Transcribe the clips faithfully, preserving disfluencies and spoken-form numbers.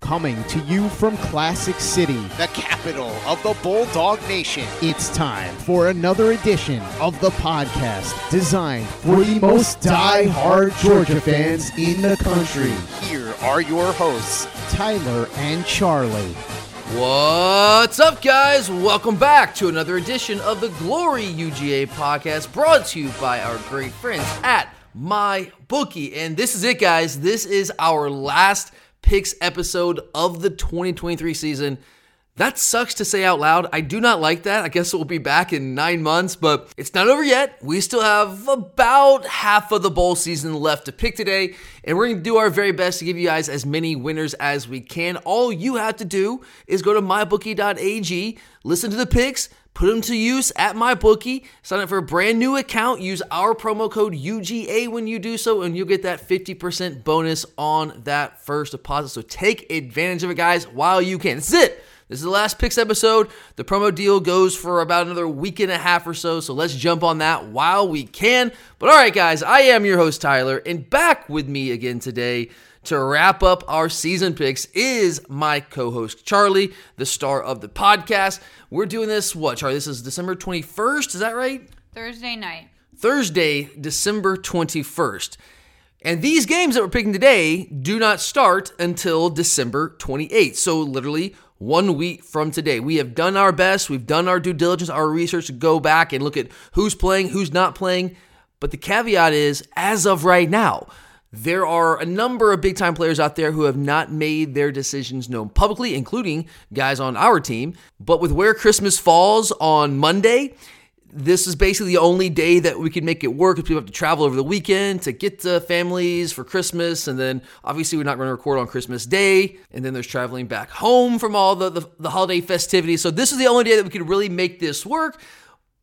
Coming to you from Classic City, the capital of the Bulldog Nation, it's time for another edition of the podcast designed for the most die-hard Georgia fans in the country. Here are your hosts, Tyler and Charlie. What's up, guys? Welcome back to another edition of the Glory U G A podcast, brought to you by our great friends at MyBookie. And this is it, guys. This is our last picks episode of the twenty twenty-three season. That sucks to say out loud. I do not like that. I guess we'll be back in nine months, but it's not over yet. We still have about half of the bowl season left to pick today, and we're going to do our very best to give you guys as many winners as we can. All you have to do is go to my bookie dot a g, listen to the picks, put them to use at MyBookie, sign up for a brand new account, use our promo code U G A when you do so, and you'll get that fifty percent bonus on that first deposit. So take advantage of it, guys, while you can. This is it. This is the last picks episode. The promo deal goes for about another week and a half or so, so let's jump on that while we can. But all right, guys, I am your host, Tyler, and back with me again today to wrap up our season picks is my co-host, Charlie, the star of the podcast. We're doing this, what, Charlie? This is December twenty-first, is that right? Thursday night. Thursday, December twenty-first. And these games that we're picking today do not start until December twenty-eighth, so literally one week from today. We have done our best, we've done our due diligence, our research to go back and look at who's playing, who's not playing, but the caveat is, as of right now, there are a number of big-time players out there who have not made their decisions known publicly, including guys on our team. But with where Christmas falls on Monday, this is basically the only day that we can make it work, because people have to travel over the weekend to get to families for Christmas. And then, obviously, we're not going to record on Christmas Day. And then there's traveling back home from all the, the, the holiday festivities. So this is the only day that we can really make this work.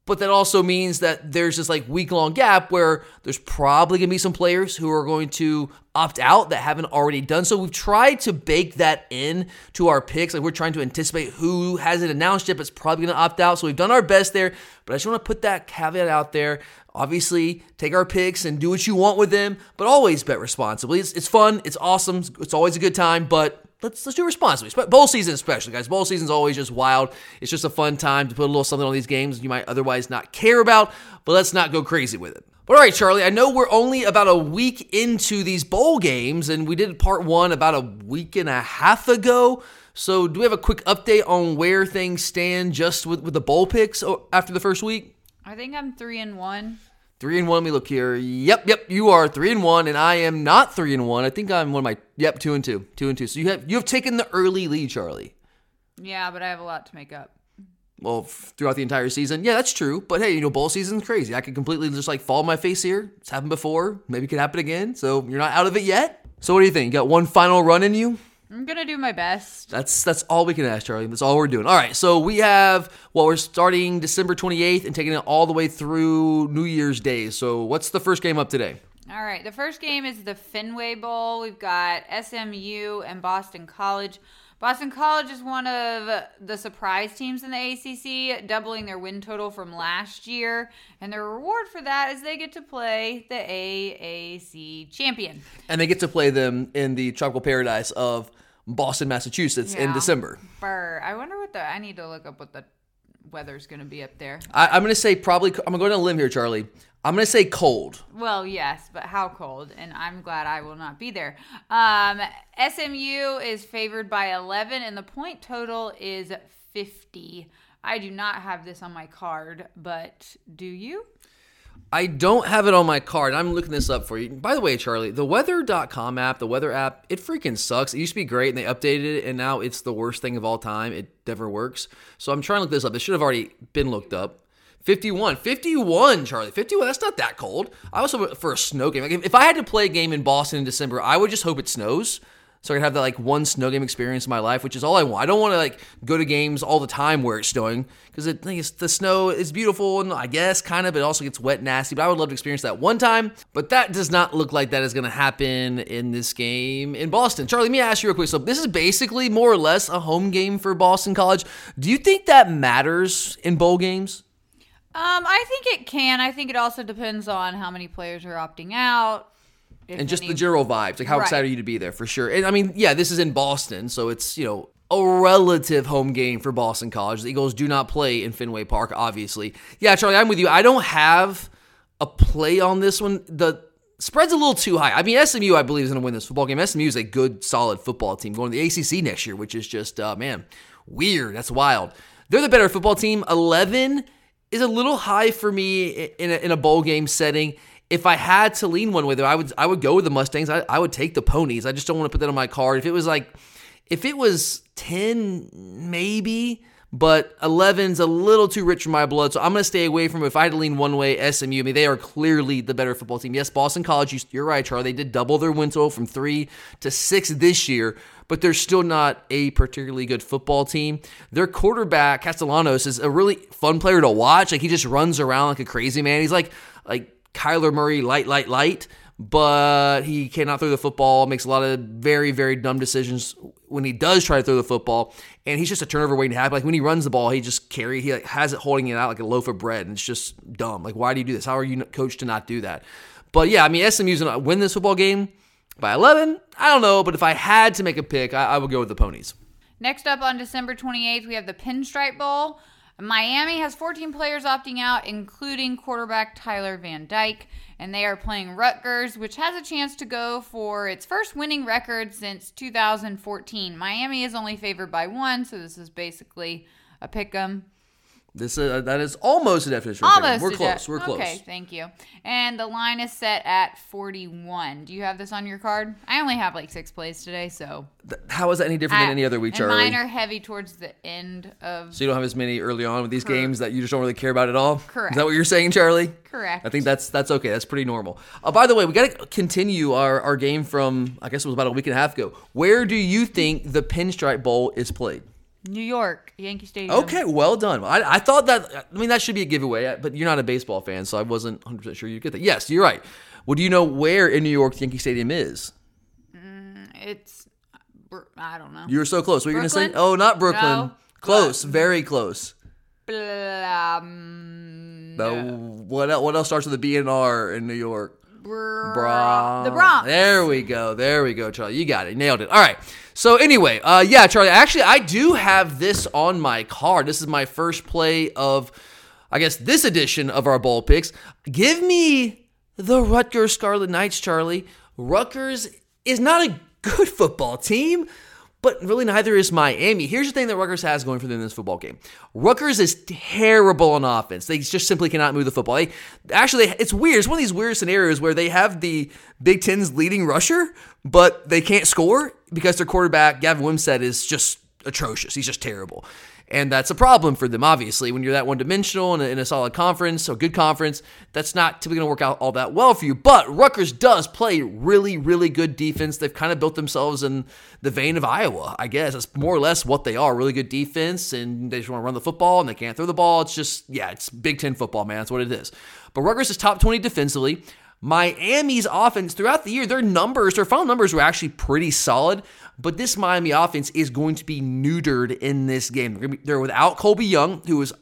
But that also means that there's this like week-long gap where there's probably going to be some players who are going to opt out that haven't already done so. We've tried to bake that in to our picks. Like, we're trying to anticipate who hasn't announced yet, but it's probably going to opt out. So we've done our best there. But I just want to put that caveat out there. Obviously, take our picks and do what you want with them, but always bet responsibly. It's, it's fun. It's awesome. It's always a good time, but Let's let's do it responsibly. Bowl season especially, guys. Bowl season's always just wild. It's just a fun time to put a little something on these games you might otherwise not care about, but let's not go crazy with it. But all right, Charlie, I know we're only about a week into these bowl games, and we did part one about a week and a half ago. So do we have a quick update on where things stand just with, with the bowl picks after the first week? I think I'm three and one. Three and one, we look here. Yep, yep, you are three and one, and I am not three and one. I think I'm one of my, yep, two and two, two and two. So you have you have taken the early lead, Charlie. Yeah, but I have a lot to make up. Well, throughout the entire season. Yeah, that's true. But hey, you know, bowl season's crazy. I could completely just like fall on my face here. It's happened before. Maybe it could happen again. So you're not out of it yet. So what do you think? You got one final run in you? I'm going to do my best. That's that's all we can ask, Charlie. That's all we're doing. All right, so we have, well, we're starting December twenty-eighth and taking it all the way through New Year's Day. So what's the first game up today? All right, the first game is the Fenway Bowl. We've got S M U and Boston College. Boston College is one of the surprise teams in the A C C, doubling their win total from last year. And their reward for that is they get to play the A A C champion. And they get to play them in the tropical paradise of Boston, Massachusetts yeah. in December. Burr. I wonder what the... I need to look up what the weather's going to be up there. I, I'm going to say probably... I'm going to go down a limb here, Charlie. I'm going to say cold. Well, yes, but how cold? And I'm glad I will not be there. Um, S M U is favored by eleven, and the point total is fifty. I do not have this on my card, but do you? I don't have it on my card. I'm looking this up for you. By the way, Charlie, the weather dot com app, the weather app, it freaking sucks. It used to be great, and they updated it, and now it's the worst thing of all time. It never works. So I'm trying to look this up. It should have already been looked up. fifty-one. fifty-one, Charlie. fifty-one. That's not that cold. I was hoping for a snow game. Like if, if I had to play a game in Boston in December, I would just hope it snows so I could have that like one snow game experience in my life, which is all I want. I don't want to like go to games all the time where it's snowing because it, the snow is beautiful and I guess kind of, but it also gets wet and nasty. But I would love to experience that one time. But that does not look like that is going to happen in this game in Boston. Charlie, let me ask you real quick. So this is basically more or less a home game for Boston College. Do you think that matters in bowl games? Um, I think it can. I think it also depends on how many players are opting out. And just any... the general vibes. Like, how right. excited are you to be there, for sure. And, I mean, yeah, this is in Boston, so it's, you know, a relative home game for Boston College. The Eagles do not play in Fenway Park, obviously. Yeah, Charlie, I'm with you. I don't have a play on this one. The spread's a little too high. I mean, S M U, I believe, is going to win this football game. S M U is a good, solid football team going to the A C C next year, which is just, uh, man, weird. That's wild. They're the better football team. eleven is a little high for me in a, in a bowl game setting. If I had to lean one way, though, I would I would go with the Mustangs. I, I would take the Ponies. I just don't want to put that on my card. If it was like, if it was ten, maybe, but eleven's a little too rich for my blood. So I'm going to stay away from it. If I had to lean one way, S M U. I mean, they are clearly the better football team. Yes, Boston College, you're right, Charlie. They did double their win total from three to six this year, but they're still not a particularly good football team. Their quarterback, Castellanos, is a really fun player to watch. Like, he just runs around like a crazy man. He's like like Kyler Murray, light, light, light, but he cannot throw the football, makes a lot of very, very dumb decisions when he does try to throw the football, and he's just a turnover waiting to happen. Like, when he runs the ball, he just carry, he like has it holding it out like a loaf of bread, and it's just dumb. Like, why do you do this? How are you coached to not do that? But, yeah, I mean, S M U's going to win this football game by eleven, I don't know, but if I had to make a pick, I, I would go with the Ponies. Next up on December twenty-eighth, we have the Pinstripe Bowl. Miami has fourteen players opting out, including quarterback Tyler Van Dyke, and they are playing Rutgers, which has a chance to go for its first winning record since two thousand fourteen. Miami is only favored by one, so this is basically a pick 'em. This uh, that is almost a definition. Almost, we're close. De- we're close. Okay, thank you. And the line is set at forty-one. Do you have this on your card? I only have like six plays today, so how is that any different I, than any other week, and Charlie? Mine are heavy towards the end of. So you don't have as many early on with these Correct. Games that you just don't really care about at all. Correct. Is that what you're saying, Charlie? Correct. I think that's that's okay. That's pretty normal. Uh, by the way, we got to continue our our game from I guess it was about a week and a half ago. Where do you think the Pinstripe Bowl is played? New York, Yankee Stadium. Okay, well done. I, I thought that, I mean, that should be a giveaway, but you're not a baseball fan, so I wasn't one hundred percent sure you'd get that. Yes, you're right. Well, do you know where in New York Yankee Stadium is? Mm, it's, I don't know. You were so close. What were you going to say? Oh, not Brooklyn. No. Close, but, very close. Um, the, what, else, what else starts with a B and R in New York? Bronx. The Bronx. There we go. There we go, Charlie. You got it. Nailed it. All right. So anyway, uh, yeah, Charlie, actually, I do have this on my card. This is my first play of, I guess, this edition of our bowl picks. Give me the Rutgers Scarlet Knights, Charlie. Rutgers is not a good football team, but really neither is Miami. Here's the thing that Rutgers has going for them in this football game. Rutgers is terrible on offense. They just simply cannot move the football. They, actually, it's weird. It's one of these weird scenarios where they have the Big Ten's leading rusher, but they can't score because their quarterback, Gavin Wimsett, is just atrocious. He's just terrible. And that's a problem for them, obviously. When you're that one-dimensional in a, in a solid conference, so good conference, that's not typically going to work out all that well for you. But Rutgers does play really, really good defense. They've kind of built themselves in the vein of Iowa, I guess. That's more or less what they are, really good defense, and they just want to run the football, and they can't throw the ball. It's just, yeah, it's Big Ten football, man. That's what it is. But Rutgers is top twenty defensively. Miami's offense throughout the year, their numbers, their final numbers were actually pretty solid, but this Miami offense is going to be neutered in this game. They're, be, they're without Colbie Young, who is,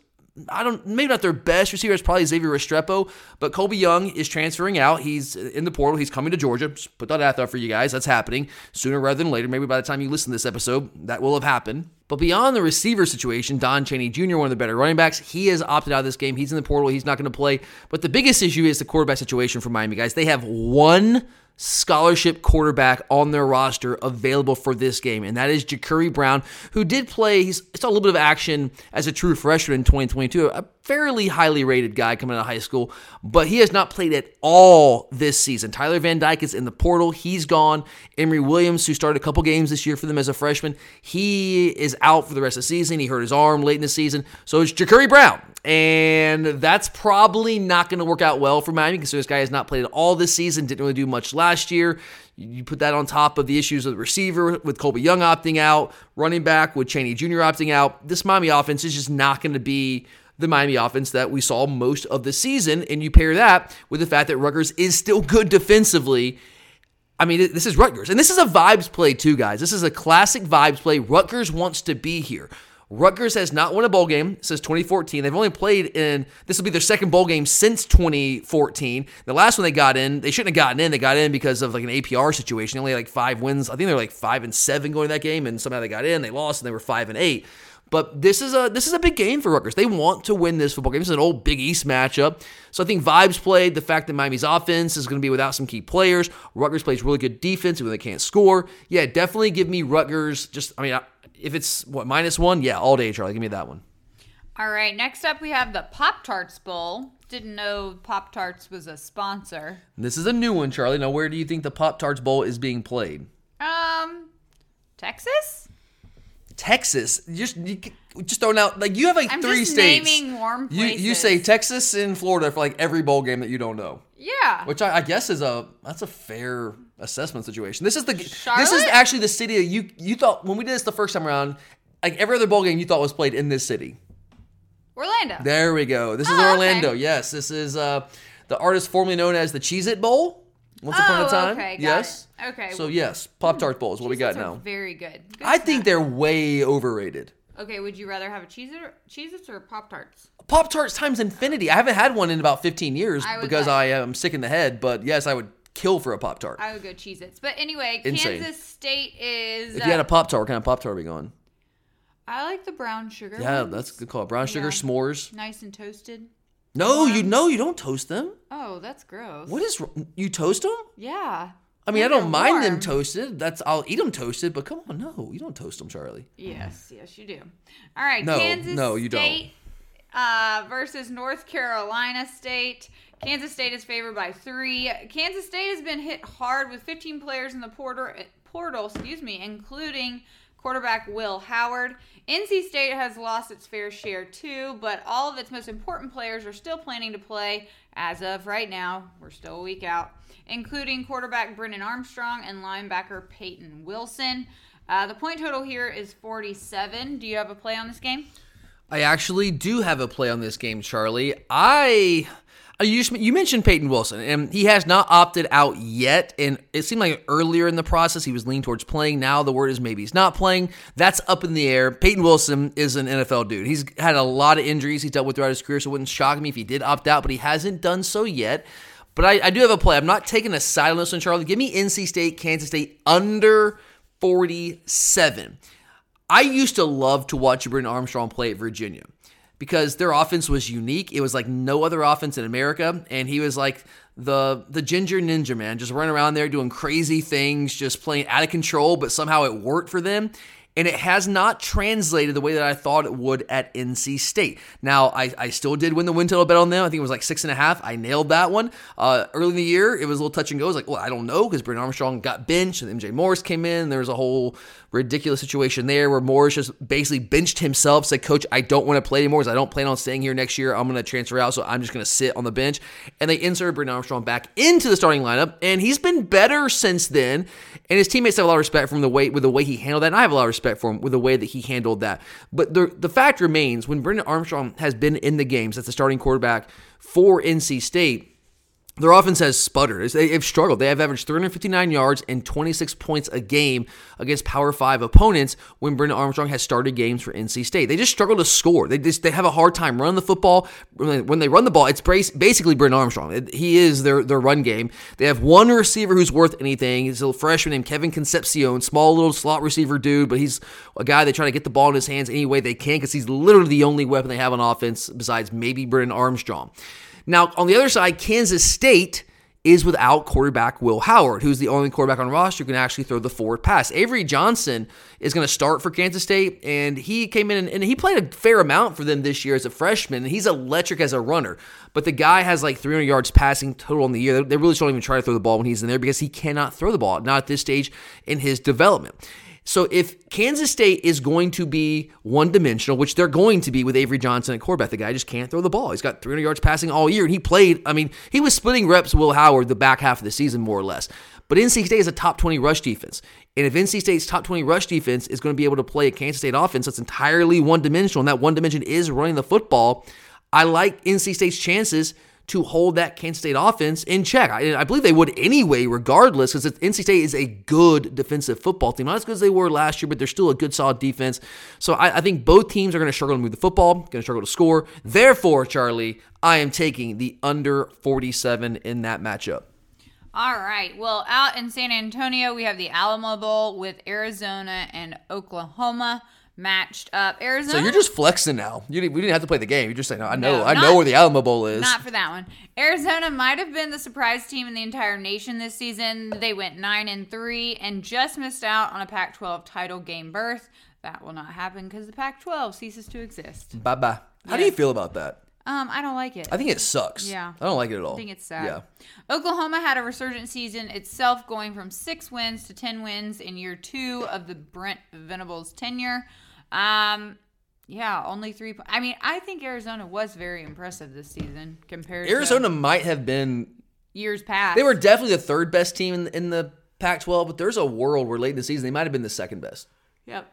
I don't, maybe not their best receiver. It's probably Xavier Restrepo, but Colbie Young is transferring out. He's in the portal. He's coming to Georgia. Just put that out there for you guys. That's happening sooner rather than later. Maybe by the time you listen to this episode, that will have happened. But beyond the receiver situation, Don Chaney Junior, one of the better running backs, he has opted out of this game. He's in the portal. He's not going to play. But the biggest issue is the quarterback situation for Miami, guys. They have one scholarship quarterback on their roster available for this game, and that is Ja'Curie Brown, who did play. He's saw a little bit of action as a true freshman in twenty twenty-two, a fairly highly rated guy coming out of high school, but he has not played at all this season. Tyler Van Dyke is in the portal. He's gone. Emory Williams, who started a couple games this year for them as a freshman, he is out for the rest of the season. He hurt his arm late in the season, so it's Ja'Curie Brown, and that's probably not going to work out well for Miami because this guy has not played at all this season, didn't really do much last Last year. You put that on top of the issues of the receiver with Colbie Young opting out, running back with Chaney Junior opting out. This Miami offense is just not going to be the Miami offense that we saw most of the season. And you pair that with the fact that Rutgers is still good defensively. I mean, this is Rutgers. And this is a vibes play too, guys. This is a classic vibes play. Rutgers wants to be here. Rutgers has not won a bowl game since twenty fourteen. They've only played in, this will be their second bowl game since twenty fourteen. The last one they got in, they shouldn't have gotten in. They got in because of like an A P R situation. They only had like five wins. I think they were like five and seven going to that game, and somehow they got in. They lost, and they were five and eight. But this is a this is a big game for Rutgers. They want to win this football game. This is an old Big East matchup. So I think vibes played, the fact that Miami's offense is going to be without some key players. Rutgers plays really good defense when they can't score. Yeah, definitely give me Rutgers. Just, I mean, I, if it's, what, minus one? Yeah, all day, Charlie. Give me that one. All right, next up we have the Pop-Tarts Bowl. Didn't know Pop-Tarts was a sponsor. This is a new one, Charlie. Now, where do you think the Pop-Tarts Bowl is being played? Um, Texas? Texas, just just throwing out like you have like I'm three just states. Naming warm places. You you say Texas and Florida for like every bowl game that you don't know. Yeah, which I, I guess is a that's a fair assessment situation. This is the Charlotte? This is actually the city that you you thought when we did this the first time around. Like every other bowl game you thought was played in this city. Orlando. There we go. This is oh, Orlando. Okay. Yes, this is uh, the artist formerly known as the Cheez-It Bowl. Once upon oh, a time, okay, yes. It. Okay. So yes, Pop-Tart Bowl is what Cheez-Its we got now. Very good. good I think that. They're way overrated. Okay, would you rather have a Cheez-It or, Cheez-Its or Pop-Tarts? Pop-Tarts times infinity. I haven't had one in about fifteen years I because like, I am sick in the head. But yes, I would kill for a Pop-Tart. I would go Cheez-Its. But anyway, Insane. Kansas State is. If uh, you had a Pop-Tart, what kind of Pop-Tart are we going? I like the brown sugar. Yeah, ones. That's a good call. Brown sugar, yeah. S'mores. Nice and toasted. No, you know you don't toast them. Oh, that's gross. What is you toast them? Yeah. I mean, I don't mind warm. them toasted. That's I'll eat them toasted, but come on, no, you don't toast them, Charlie. Yes, yes, you do. All right, no, Kansas no, you State don't. Uh, versus North Carolina State. Kansas State is favored by three. Kansas State has been hit hard with fifteen players in the portal, portal, excuse me, including quarterback Will Howard. N C State has lost its fair share too, but all of its most important players are still planning to play as of right now. We're still a week out, including quarterback Brennan Armstrong and linebacker Peyton Wilson. Uh, the point total here is forty-seven. Do you have a play on this game? I actually do have a play on this game, Charlie. I... You, just, you mentioned Peyton Wilson, and he has not opted out yet, and it seemed like earlier in the process he was leaning towards playing. Now the word is maybe he's not playing. That's up in the air. Peyton Wilson is an N F L dude. He's had a lot of injuries he's dealt with throughout his career, so it wouldn't shock me if he did opt out, but he hasn't done so yet. But I, I do have a play. I'm not taking a side on this one, Charlie. Give me N C State, Kansas State, under forty-seven. I used to love to watch Brennan Armstrong play at Virginia, because their offense was unique. It was like no other offense in America, and he was like the the ginger ninja, man, just running around there doing crazy things, just playing out of control, but somehow it worked for them, and it has not translated the way that I thought it would at N C State. Now, I, I still did win the win total bet on them. I think it was like six and a half. I nailed that one. Uh, early in the year, it was a little touch and go. I was like, well, I don't know, because Brennan Armstrong got benched, and M J Morris came in. There was a whole ridiculous situation there where Morris just basically benched himself, said, Coach, I don't want to play anymore because I don't plan on staying here next year. I'm going to transfer out, so I'm just going to sit on the bench. And they inserted Brennan Armstrong back into the starting lineup, and he's been better since then. And his teammates have a lot of respect for him the way, with the way he handled that, and I have a lot of respect for him with the way that he handled that. But the the fact remains, when Brennan Armstrong has been in the games as the starting quarterback for N C State, Their offense has sputtered. They've struggled. They have averaged three hundred fifty-nine yards and twenty-six points a game against Power five opponents when Brennan Armstrong has started games for N C State. They just struggle to score. They just, they have a hard time running the football. When they run the ball, it's basically Brennan Armstrong. He is their, their run game. They have one receiver who's worth anything. He's a freshman named Kevin Concepcion, small little slot receiver dude, but he's a guy they try to get the ball in his hands any way they can because he's literally the only weapon they have on offense besides maybe Brennan Armstrong. Now, on the other side, Kansas State is without quarterback Will Howard, who's the only quarterback on roster who can actually throw the forward pass. Avery Johnson is going to start for Kansas State, and he came in and, and he played a fair amount for them this year as a freshman, and he's electric as a runner. But the guy has like three hundred yards passing total in the year. They really don't even try to throw the ball when he's in there because he cannot throw the ball, not at this stage in his development. So if Kansas State is going to be one-dimensional, which they're going to be with Avery Johnson at quarterback, the guy just can't throw the ball. He's got three hundred yards passing all year, and he played, I mean, he was splitting reps with Will Howard the back half of the season, more or less. But N C State is a top twenty rush defense. And if N C State's top twenty rush defense is going to be able to play a Kansas State offense that's entirely one-dimensional, and that one dimension is running the football, I like N C State's chances to hold that Kansas State offense in check. I, I believe they would anyway, regardless, because N C State is a good defensive football team. Not as good as they were last year, but they're still a good, solid defense. So I, I think both teams are going to struggle to move the football, going to struggle to score. Therefore, Charlie, I am taking the under forty-seven in that matchup. All right. Well, out in San Antonio, we have the Alamo Bowl with Arizona and Oklahoma matched up. Arizona. So you're just flexing now. You didn't, we didn't have to play the game. You just say, no, I know, no, I not, know where the Alamo Bowl is. Not for that one. Arizona might have been the surprise team in the entire nation this season. They went nine and three and just missed out on a Pac twelve title game berth. That will not happen because the Pac twelve ceases to exist. Bye bye. Yes. How do you feel about that? Um, I don't like it. I think it sucks. Yeah. I don't like it at all. I think it's sad. Yeah. Oklahoma had a resurgent season itself, going from six wins to ten wins in year two of the Brent Venables tenure. Um, yeah, only three. Po- I mean, I think Arizona was very impressive this season compared to Arizona might have been years past. They were definitely the third best team in, in the Pac twelve, but there's a world where late in the season they might have been the second best. Yep.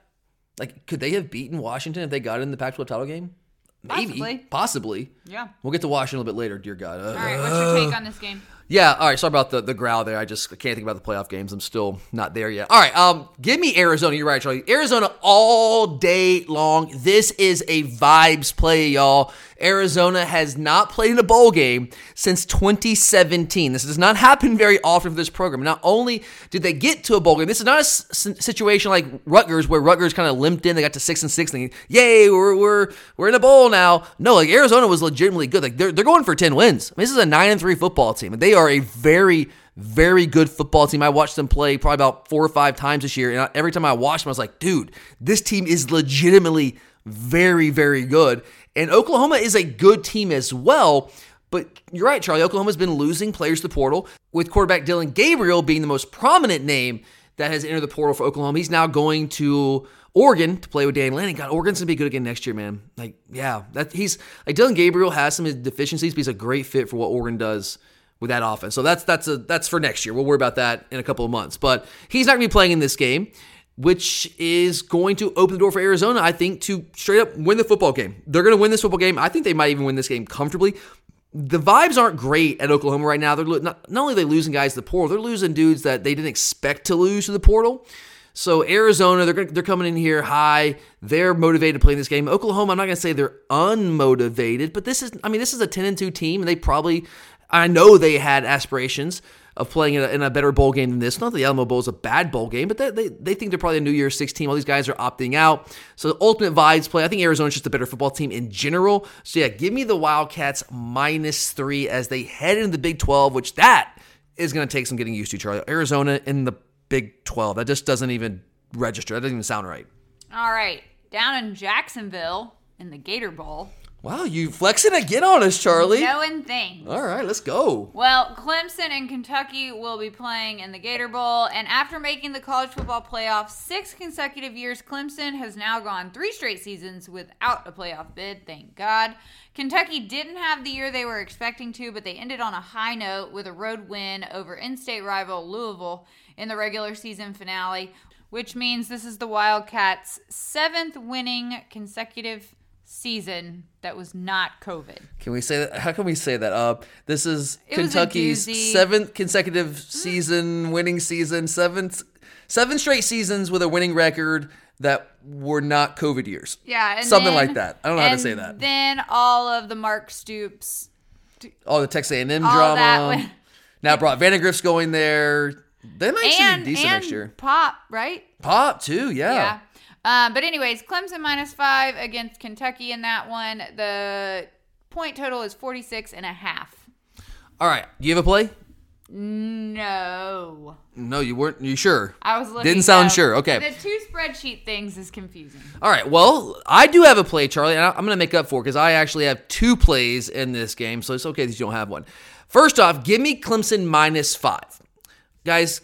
Like, could they have beaten Washington if they got in the Pac twelve title game? Maybe. Possibly. Possibly. Yeah. We'll get to Washington a little bit later, dear God. Uh, all right, what's your take on this game? Yeah, all right, sorry about the, the growl there. I just can't think about the playoff games. I'm still not there yet. All right, um, give me Arizona. You're right, Charlie. Arizona all day long. This is a vibes play, y'all. Arizona has not played in a bowl game since twenty seventeen. This does not happen very often for this program. Not only did they get to a bowl game, this is not a s- situation like Rutgers, where Rutgers kind of limped in. They got to six and six, and yay, we're we're we're in a bowl now. No, like Arizona was legitimately good. Like they're they're going for ten wins. I mean, this is a nine and three football team, and they are a very very good football team. I watched them play probably about four or five times this year, and every time I watched them, I was like, dude, this team is legitimately very, very good. And Oklahoma is a good team as well. But you're right, Charlie. Oklahoma's been losing players to the portal, with quarterback Dylan Gabriel being the most prominent name that has entered the portal for Oklahoma. He's now going to Oregon to play with Dan Lanning. God, Oregon's going to be good again next year, man. Like, yeah. that he's like Dylan Gabriel has some of his deficiencies, but he's a great fit for what Oregon does with that offense. So that's that's a, that's for next year. We'll worry about that in a couple of months. But he's not going to be playing in this game, which is going to open the door for Arizona, I think, to straight up win the football game. They're going to win this football game. I think they might even win this game comfortably. The vibes aren't great at Oklahoma right now. They're not, not only are they losing guys to the portal, they're losing dudes that they didn't expect to lose to the portal. So Arizona, they're they're coming in here high. They're motivated to play this game. Oklahoma, I'm not going to say they're unmotivated, but this is, I mean, this is a ten and two team, and they probably, I know they had aspirations of playing in a, in a better bowl game than this. Not that the Alamo Bowl is a bad bowl game, but they, they, they think they're probably a New Year's Six team. All these guys are opting out. So the ultimate vibes play, I think Arizona's just a better football team in general. So yeah, give me the Wildcats minus three as they head into the Big twelve, which that is going to take some getting used to, Charlie. Arizona in the Big twelve. That just doesn't even register. That doesn't even sound right. All right. Down in Jacksonville in the Gator Bowl. Wow, you flexing again on us, Charlie. Knowing things. All right, let's go. Well, Clemson and Kentucky will be playing in the Gator Bowl, and after making the college football playoff six consecutive years, Clemson has now gone three straight seasons without a playoff bid, thank God. Kentucky didn't have the year they were expecting to, but they ended on a high note with a road win over in-state rival Louisville in the regular season finale, which means this is the Wildcats' seventh winning consecutive season that was not COVID. Can we say that? How can we say that? Uh, this is it Kentucky's seventh consecutive season, winning season, seventh, seven straight seasons with a winning record that were not COVID years. Yeah. And Something then, like that. I don't know how to say that. Then all of the Mark Stoops. All the Texas A and M drama. That went, now brought Vandegrift's going there. They might and, see decent and next year. Pop, right? Pop too, yeah. Yeah. Um, but anyways, Clemson minus five against Kentucky in that one. The point total is forty-six and a half. All right. Do you have a play? No. No, you weren't. You sure? I was looking. Didn't sound up. Sure. Okay. The two spreadsheet things is confusing. All right. Well, I do have a play, Charlie, and I'm going to make up for it because I actually have two plays in this game, so it's okay that you don't have one. First off, give me Clemson minus five. Guys,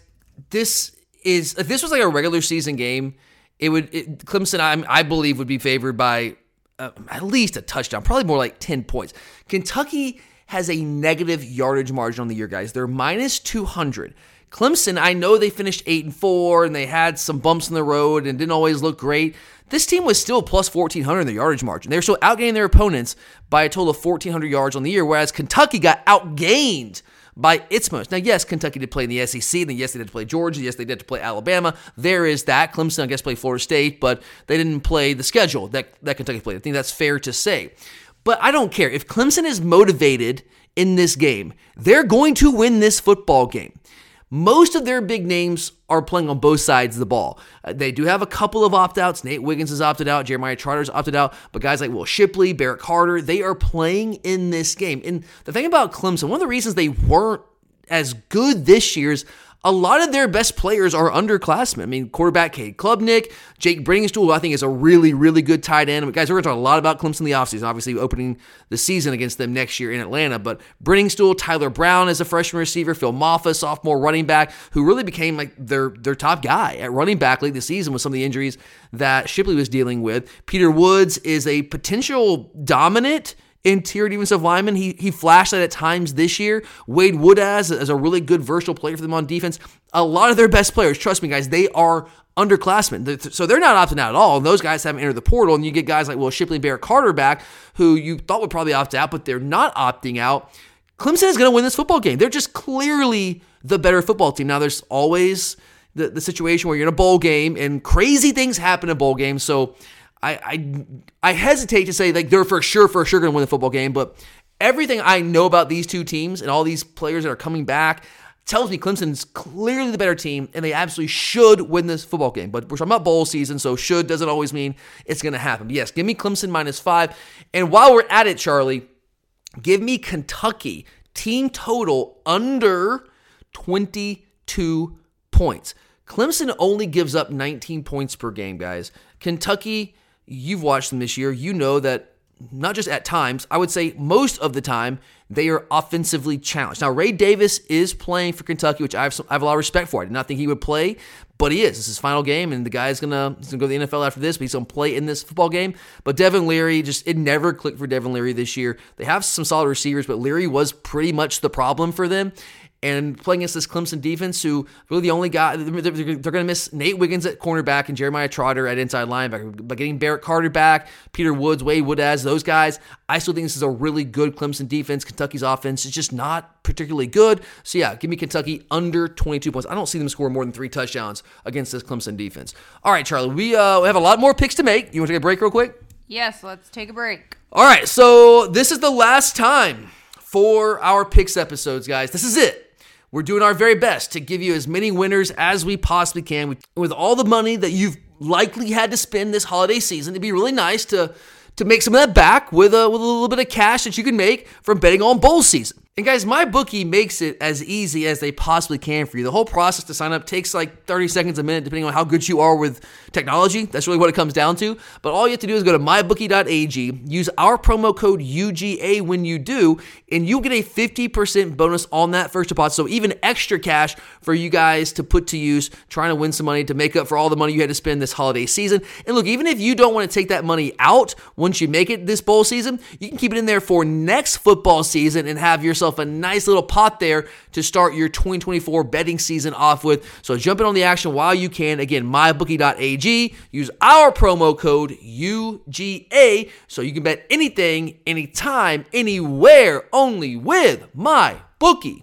this is if this was like a regular season game, It would it, Clemson, I, I believe, would be favored by uh, at least a touchdown, probably more like ten points. Kentucky has a negative yardage margin on the year, guys. They're minus two hundred. Clemson, I know they finished eight and four, and they had some bumps in the road and didn't always look great. This team was still plus fourteen hundred in the yardage margin. They were still outgaining their opponents by a total of fourteen hundred yards on the year, whereas Kentucky got outgained by its most. Now, yes, Kentucky did play in the S E C, and then yes, they did play Georgia, yes, they did play Alabama. There is that. Clemson, I guess, played Florida State, but they didn't play the schedule that, that Kentucky played. I think that's fair to say. But I don't care. If Clemson is motivated in this game, they're going to win this football game. Most of their big names are playing on both sides of the ball. Uh, they do have a couple of opt-outs. Nate Wiggins has opted out. Jeremiah Trotters opted out. But guys like Will Shipley, Barrett Carter, they are playing in this game. And the thing about Clemson, one of the reasons they weren't as good this year is a lot of their best players are underclassmen. I mean, quarterback Cade Klubnik, Jake Bringstool, I think is a really, really good tight end. But guys, we're going to talk a lot about Clemson in the offseason, obviously opening the season against them next year in Atlanta. But Bringstool, Tyler Brown as a freshman receiver, Phil Maffa, sophomore running back, who really became like their, their top guy at running back late this season with some of the injuries that Shipley was dealing with. Peter Woods is a potential dominant interior defensive lineman. He he flashed that at times this year. Wade Woodaz is a really good versatile player for them on defense. A lot of their best players, trust me, guys, they are underclassmen. So they're not opting out at all. And those guys haven't entered the portal. And you get guys like Will Shipley and Barrett Carter back, who you thought would probably opt out, but they're not opting out. Clemson is going to win this football game. They're just clearly the better football team. Now, there's always the, the situation where you're in a bowl game, and crazy things happen in bowl games. So I, I I hesitate to say like they're for sure, for sure going to win the football game, but everything I know about these two teams and all these players that are coming back tells me Clemson's clearly the better team, and they absolutely should win this football game. But we're talking about bowl season, so should doesn't always mean it's going to happen. But yes, give me Clemson minus five. And while we're at it, Charlie, give me Kentucky team total under twenty-two points. Clemson only gives up nineteen points per game, guys. Kentucky, you've watched them this year. You know that not just at times, I would say most of the time, they are offensively challenged. Now, Ray Davis is playing for Kentucky, which I have, some, I have a lot of respect for. I did not think he would play, but he is. This is his final game, and the guy's going to he's gonna go to the N F L after this, but he's going to play in this football game. But Devin Leary, just it never clicked for Devin Leary this year. They have some solid receivers, but Leary was pretty much the problem for them. And playing against this Clemson defense, who really the only guy, they're, they're, they're going to miss Nate Wiggins at cornerback and Jeremiah Trotter at inside linebacker. But getting Barrett Carter back, Peter Woods, Wade Woodaz, those guys, I still think this is a really good Clemson defense. Kentucky's offense is just not particularly good. So yeah, give me Kentucky under twenty-two points. I don't see them score more than three touchdowns against this Clemson defense. All right, Charlie, we, uh, we have a lot more picks to make. You want to take a break real quick? Yes, let's take a break. All right, so this is the last time for our picks episodes, guys. This is it. We're doing our very best to give you as many winners as we possibly can. With all the money that you've likely had to spend this holiday season, it'd be really nice to, to make some of that back with a, with a little bit of cash that you can make from betting on bowl season. And guys, MyBookie makes it as easy as they possibly can for you. The whole process to sign up takes like thirty seconds a minute, depending on how good you are with technology. That's really what it comes down to. But all you have to do is go to my bookie dot a g, use our promo code U G A when you do, and you'll get a fifty percent bonus on that first deposit. So even extra cash for you guys to put to use, trying to win some money to make up for all the money you had to spend this holiday season. And look, even if you don't want to take that money out once you make it this bowl season, you can keep it in there for next football season and have yourself yourself a nice little pot there to start your twenty twenty-four betting season off with. So jump in on the action while you can. Again, my bookie dot a g. Use our promo code U G A so you can bet anything, anytime, anywhere, only with MyBookie.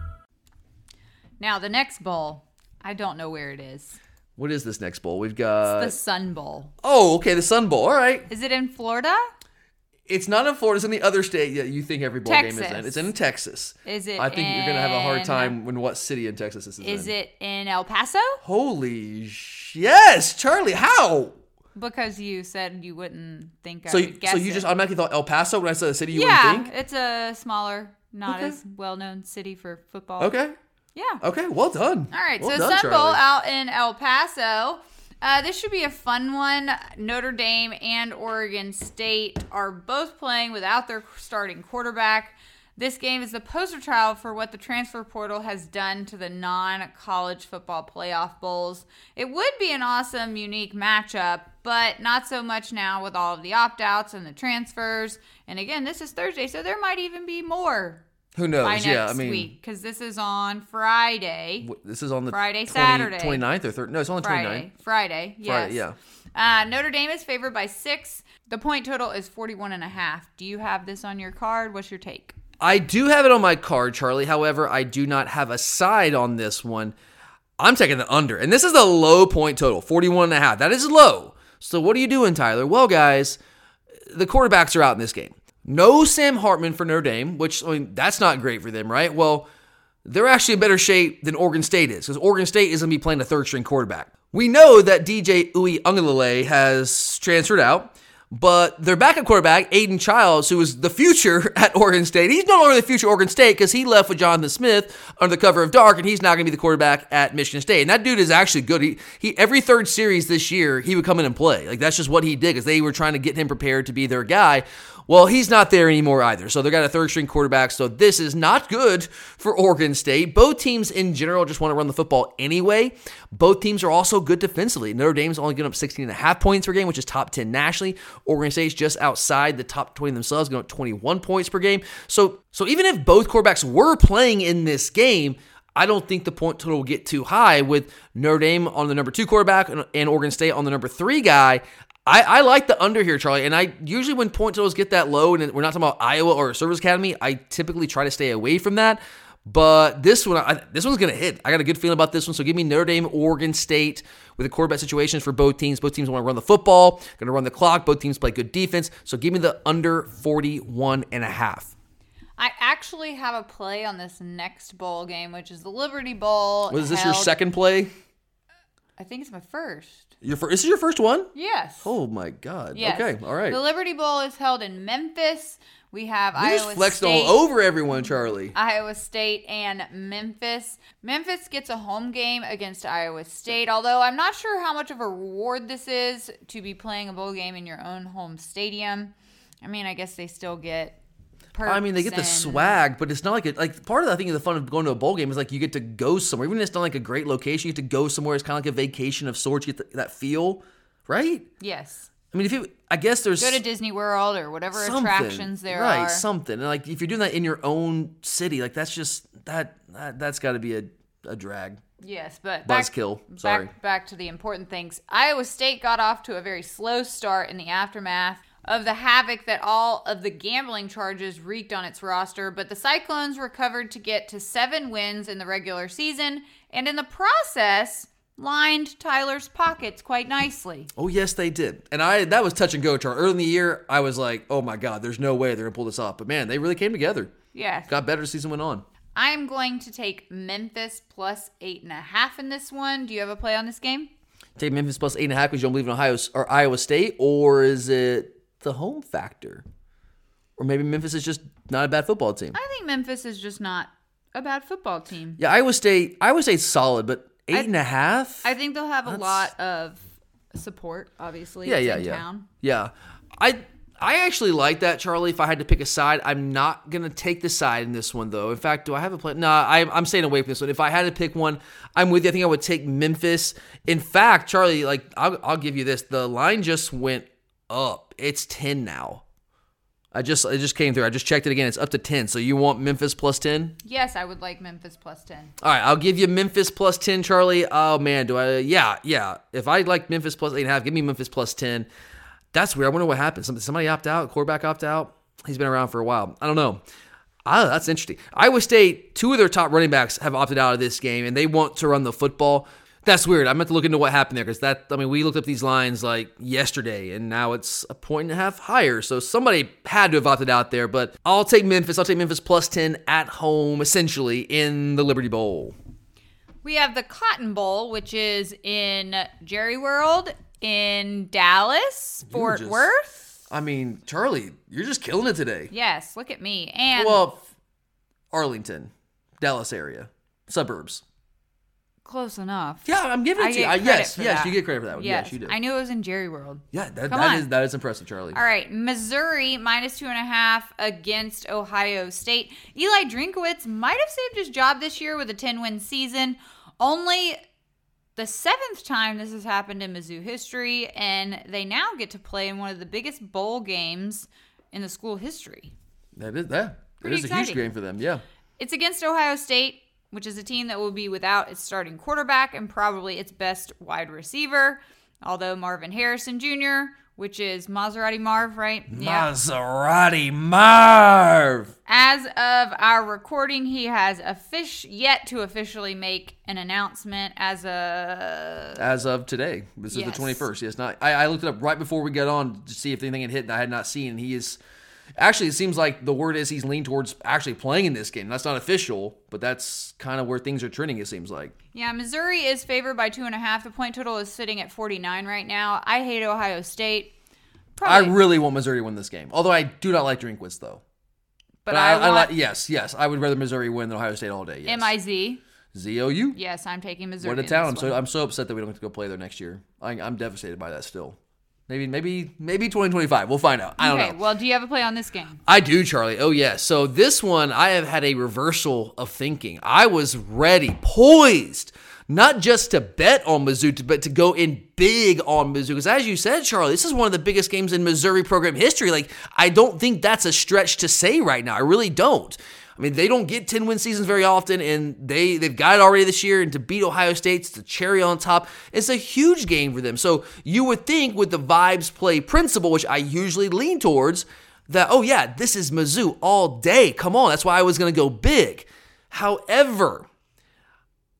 Now, the next bowl, I don't know where it is. What is this next bowl? We've got... It's the Sun Bowl. Oh, okay, the Sun Bowl. All right. Is it in Florida? It's not in Florida. It's in the other state that you think every bowl Texas. game is in. It's in Texas. Is it I think in... you're going to have a hard time when what city in Texas this is, is in. Is it in El Paso? Holy sh... Yes, Charlie, how? Because you said you wouldn't think so I would you, guess So you it. just automatically thought El Paso when I said a city you yeah, wouldn't think? Yeah, it's a smaller, not okay. as well-known city for football. Okay. Yeah. Okay, well done. All right, well so done, Sun Bowl Charlie. out in El Paso. Uh, this should be a fun one. Notre Dame and Oregon State are both playing without their starting quarterback. This game is the poster child for what the transfer portal has done to the non-college football playoff bowls. It would be an awesome, unique matchup, but not so much now with all of the opt-outs and the transfers. And again, this is Thursday, so there might even be more. Who knows? By next yeah, I mean, week, because this is on Friday. W- this is on the Friday, Saturday, twenty-ninth or third. No, it's on the Friday, twenty-ninth. Friday, yes. Friday, yeah. Uh, Notre Dame is favored by six. The point total is forty-one and a half. Do you have this on your card? What's your take? I do have it on my card, Charlie. However, I do not have a side on this one. I'm taking the under, and this is the low point total, forty-one and a half. That is low. So what are you doing, Tyler? Well, guys, the quarterbacks are out in this game. No Sam Hartman for Notre Dame, which, I mean, that's not great for them, right? Well, they're actually in better shape than Oregon State is, because Oregon State is going to be playing a third-string quarterback. We know that D J Uiagalelei has transferred out, but their backup quarterback, Aiden Childs, who is the future at Oregon State, he's no longer the future Oregon State because he left with Jonathan Smith under the cover of dark, and he's now going to be the quarterback at Michigan State. And that dude is actually good. He, he every third series this year, he would come in and play. Like, that's just what he did because they were trying to get him prepared to be their guy. Well, he's not there anymore either. So they've got a third-string quarterback. So this is not good for Oregon State. Both teams in general just want to run the football anyway. Both teams are also good defensively. Notre Dame's only giving up sixteen point five points per game, which is top ten nationally. Oregon State's just outside the top twenty themselves, going up twenty-one points per game. So, so even if both quarterbacks were playing in this game, I don't think the point total will get too high with Notre Dame on the number two quarterback and, and Oregon State on the number three guy. I, I like the under here, Charlie, and I usually when point totals get that low, and we're not talking about Iowa or a service academy, I typically try to stay away from that, but this one, I, this one's going to hit. I got a good feeling about this one, so give me Notre Dame, Oregon State with the quarterback situations for both teams. Both teams want to run the football, going to run the clock. Both teams play good defense, so give me the under forty-one and a half. I actually have a play on this next bowl game, which is the Liberty Bowl. Was this held- your second play? I think it's my first. Your first, this is your first one? Yes. Oh, my God. Yes. Okay, all right. The Liberty Bowl is held in Memphis. We have you Iowa State. You just flexed State, all over everyone, Charlie. Iowa State and Memphis. Memphis gets a home game against Iowa State, although I'm not sure how much of a reward this is to be playing a bowl game in your own home stadium. I mean, I guess they still get... I mean, they get the swag, but it's not like it. Like part of the, I think of the fun of going to a bowl game is like you get to go somewhere. Even if it's not like a great location, you get to go somewhere. It's kind of like a vacation of sorts. You get the, that feel, right? Yes. I mean, if you, I guess there's go to Disney World or whatever attractions there right, are. Right, something. And like if you're doing that in your own city, like that's just that, that that's got to be a, a drag. Yes, but back, kill. Sorry. Back, back to the important things. Iowa State got off to a very slow start in the aftermath of the havoc that all of the gambling charges wreaked on its roster, but the Cyclones recovered to get to seven wins in the regular season, and in the process, lined Tyler's pockets quite nicely. Oh, yes, they did. And I that was touch and go, Char. Early in the year, I was like, oh my God, there's no way they're going to pull this off. But man, they really came together. Yes. Got better as the season went on. I'm going to take Memphis plus eight and a half in this one. Do you have a play on this game? Take Memphis plus eight and a half because you don't believe in Ohio or Iowa State, or is it the home factor? Or maybe Memphis is just not a bad football team. I think Memphis is just not a bad football team. Yeah, Iowa State, Iowa State's solid, but eight I, and a half? I think they'll have that's... a lot of support, obviously. Yeah, yeah, in yeah. town. Yeah. I I actually like that, Charlie. If I had to pick a side, I'm not going to take the side in this one, though. In fact, do I have a plan? Nah, I, I'm staying away from this one. If I had to pick one, I'm with you. I think I would take Memphis. In fact, Charlie, like I'll, I'll give you this. The line just went up. It's ten now. I just it just came through. I just checked it again. It's up to ten. So you want Memphis plus ten? Yes, I would like Memphis plus ten. All right, I'll give you Memphis plus ten, Charlie. Oh, man, do I? Yeah, yeah. If I like Memphis plus eight point five, give me Memphis plus ten. That's weird. I wonder what happened. Somebody opt out? Quarterback opt out? He's been around for a while. I don't know. Ah, that's interesting. Iowa State, two of their top running backs have opted out of this game, and they want to run the football. That's weird. I'm going to have to look into what happened there because that, I mean, we looked up these lines like yesterday and now it's a point and a half higher. So somebody had to have opted out there, but I'll take Memphis. I'll take Memphis plus ten at home, essentially, in the Liberty Bowl. We have the Cotton Bowl, which is in Jerry World in Dallas, Fort just, Worth. I mean, Charlie, you're just killing it today. Yes, look at me. And well, Arlington, Dallas area, suburbs. Close enough. Yeah, I'm giving it to you. Uh, yes, yes, that. You get credit for that one. Yes, yes you do. I knew it was in Jerry World. Yeah, that, that is that is impressive, Charlie. All right, Missouri minus two and a half against Ohio State. Eli Drinkwitz might have saved his job this year with a ten-win season. Only the seventh time this has happened in Mizzou history, and they now get to play in one of the biggest bowl games in the school history. That is that. It is exciting. A huge game for them. Yeah, it's against Ohio State, which is a team that will be without its starting quarterback and probably its best wide receiver, although Marvin Harrison Junior, which is Maserati Marv, right? Yeah. Maserati Marv! As of our recording, he has a fish yet to officially make an announcement as of... As of today. This yes. is the twenty-first. Yes, not. I, I looked it up right before we got on to see if anything had hit, and I had not seen. He is... Actually, it seems like the word is he's leaned towards actually playing in this game. That's not official, but that's kind of where things are trending, it seems like. Yeah, Missouri is favored by two and a half. The point total is sitting at forty-nine right now. I hate Ohio State. Probably. I really want Missouri to win this game, although I do not like Drinkwitz, though. But, but I, I, want... I li- Yes, yes. I would rather Missouri win than Ohio State all day. Yes. M I Z. Z O U. Yes, I'm taking Missouri. What a town. I'm so, I'm so upset that we don't get to go play there next year. I, I'm devastated by that still. Maybe, maybe, maybe twenty twenty-five. We'll find out. I don't okay, know. Okay, well, do you have a play on this game? I do, Charlie. Oh, yeah. So this one, I have had a reversal of thinking. I was ready, poised, not just to bet on Mizzou, but to go in big on Mizzou. Because as you said, Charlie, this is one of the biggest games in Missouri program history. Like, I don't think that's a stretch to say right now. I really don't. I mean, they don't get ten-win seasons very often, and they, they've got it already this year. And to beat Ohio State's the cherry on top. It's a huge game for them. So you would think with the vibes play principle, which I usually lean towards, that, oh, yeah, this is Mizzou all day. Come on. That's why I was going to go big. However,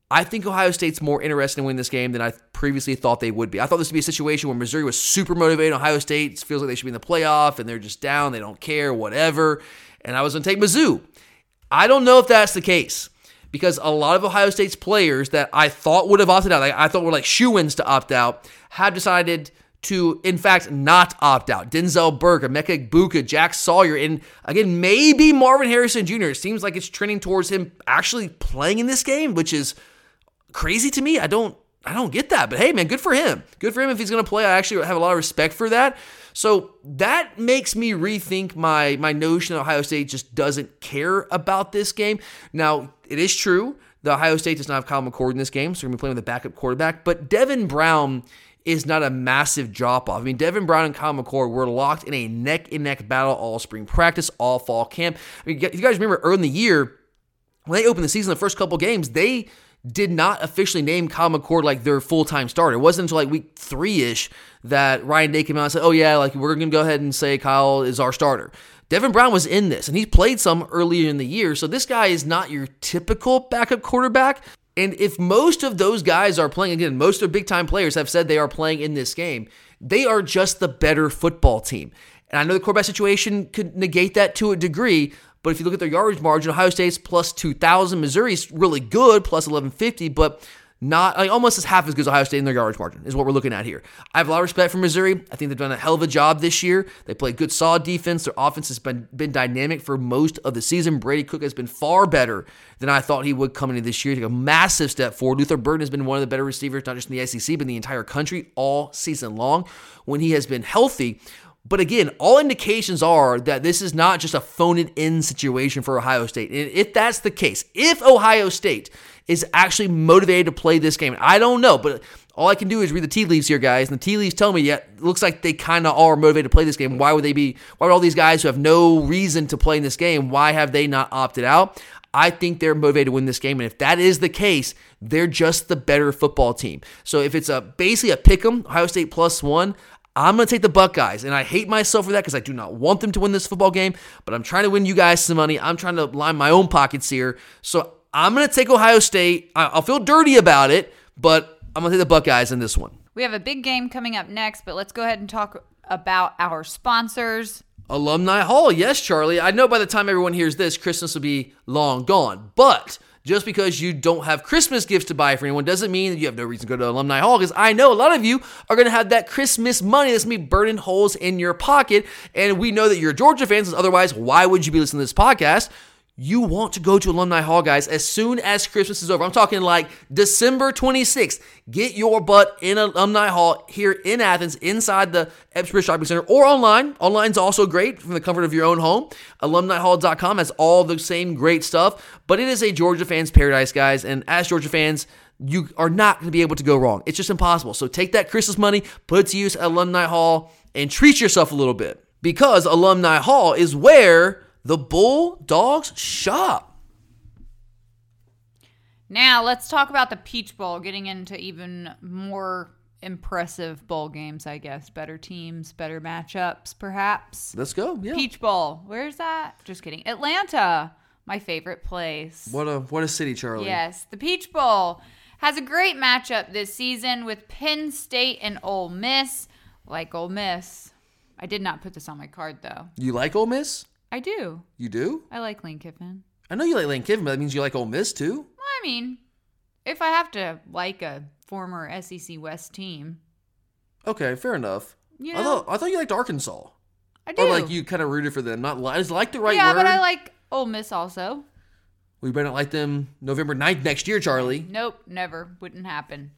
I think Ohio State's more interested in winning this game than I previously thought they would be. I thought this would be a situation where Missouri was super motivated. Ohio State feels like they should be in the playoff, and they're just down. They don't care, whatever. And I was going to take Mizzou. I don't know if that's the case because a lot of Ohio State's players that I thought would have opted out, like I thought were like shoo-ins to opt out, have decided to, in fact, not opt out. Denzel Burke, Emeka Egbuka, Jack Sawyer, and again, maybe Marvin Harrison Junior It seems like it's trending towards him actually playing in this game, which is crazy to me. I don't I don't get that, but hey, man, good for him. Good for him if he's going to play. I actually have a lot of respect for that. So that makes me rethink my my notion that Ohio State just doesn't care about this game. Now, it is true that Ohio State does not have Kyle McCord in this game, so they're going to be playing with a backup quarterback, but Devin Brown is not a massive drop-off. I mean, Devin Brown and Kyle McCord were locked in a neck-and-neck battle all spring practice, all fall camp. I mean, if you guys remember early in the year, when they opened the season, the first couple games, they did not officially name Kyle McCord like their full-time starter. It wasn't until like week three-ish that Ryan Day came out and said, oh yeah, like we're going to go ahead and say Kyle is our starter. Devin Brown was in this, and he played some earlier in the year, so this guy is not your typical backup quarterback. And if most of those guys are playing, again, most of big-time players have said they are playing in this game, they are just the better football team. And I know the quarterback situation could negate that to a degree, but if you look at their yardage margin, Ohio State's plus two thousand. Missouri's really good, plus eleven fifty. But Not like almost as half as good as Ohio State in their yardage margin is what we're looking at here. I have a lot of respect for Missouri. I think they've done a hell of a job this year. They play good, solid defense. Their offense has been, been dynamic for most of the season. Brady Cook has been far better than I thought he would coming into this year. He took a massive step forward. Luther Burden has been one of the better receivers, not just in the S E C, but in the entire country all season long when he has been healthy. But again, all indications are that this is not just a phone-it-in situation for Ohio State. And if that's the case, if Ohio State is actually motivated to play this game, I don't know, but all I can do is read the tea leaves here, guys, and the tea leaves tell me, yeah, it looks like they kind of are motivated to play this game. Why would they be? Why would all these guys who have no reason to play in this game, why have they not opted out? I think they're motivated to win this game, and if that is the case, they're just the better football team. So if it's a basically a pick'em, Ohio State plus one, I'm going to take the Buckeyes, and I hate myself for that because I do not want them to win this football game, but I'm trying to win you guys some money. I'm trying to line my own pockets here, so I'm going to take Ohio State. I'll feel dirty about it, but I'm going to take the Buckeyes in this one. We have a big game coming up next, but let's go ahead and talk about our sponsors. Alumni Hall, yes, Charlie. I know by the time everyone hears this, Christmas will be long gone, but just because you don't have Christmas gifts to buy for anyone doesn't mean that you have no reason to go to Alumni Hall, because I know a lot of you are going to have that Christmas money that's going to be burning holes in your pocket, and we know that you're Georgia fans, because otherwise, why would you be listening to this podcast? You want to go to Alumni Hall, guys, as soon as Christmas is over. I'm talking like December twenty-sixth. Get your butt in Alumni Hall here in Athens, inside the Epps Bridge Shopping Center, or online. Online's also great from the comfort of your own home. alumni hall dot com has all the same great stuff, but it is a Georgia fans' paradise, guys, and as Georgia fans, you are not going to be able to go wrong. It's just impossible. So take that Christmas money, put it to use at Alumni Hall, and treat yourself a little bit, because Alumni Hall is where the Bulldogs shop. Now let's talk about the Peach Bowl, getting into even more impressive bowl games, I guess. Better teams, better matchups, perhaps. Let's go. Yeah. Peach Bowl. Where's that? Just kidding. Atlanta, my favorite place. What a what a city, Charlie. Yes. The Peach Bowl has a great matchup this season with Penn State and Ole Miss. Like Ole Miss. I did not put this on my card, though. You like Ole Miss? I do. You do? I like Lane Kiffin. I know you like Lane Kiffin, but that means you like Ole Miss, too? Well, I mean, if I have to like a former S E C West team. Okay, fair enough. You know? I, thought, I thought you liked Arkansas. I do. Or like you kind of rooted for them. Not, I just like the right yeah, word. Yeah, but I like Ole Miss also. We better not like them November ninth next year, Charlie. Nope, never. Wouldn't happen.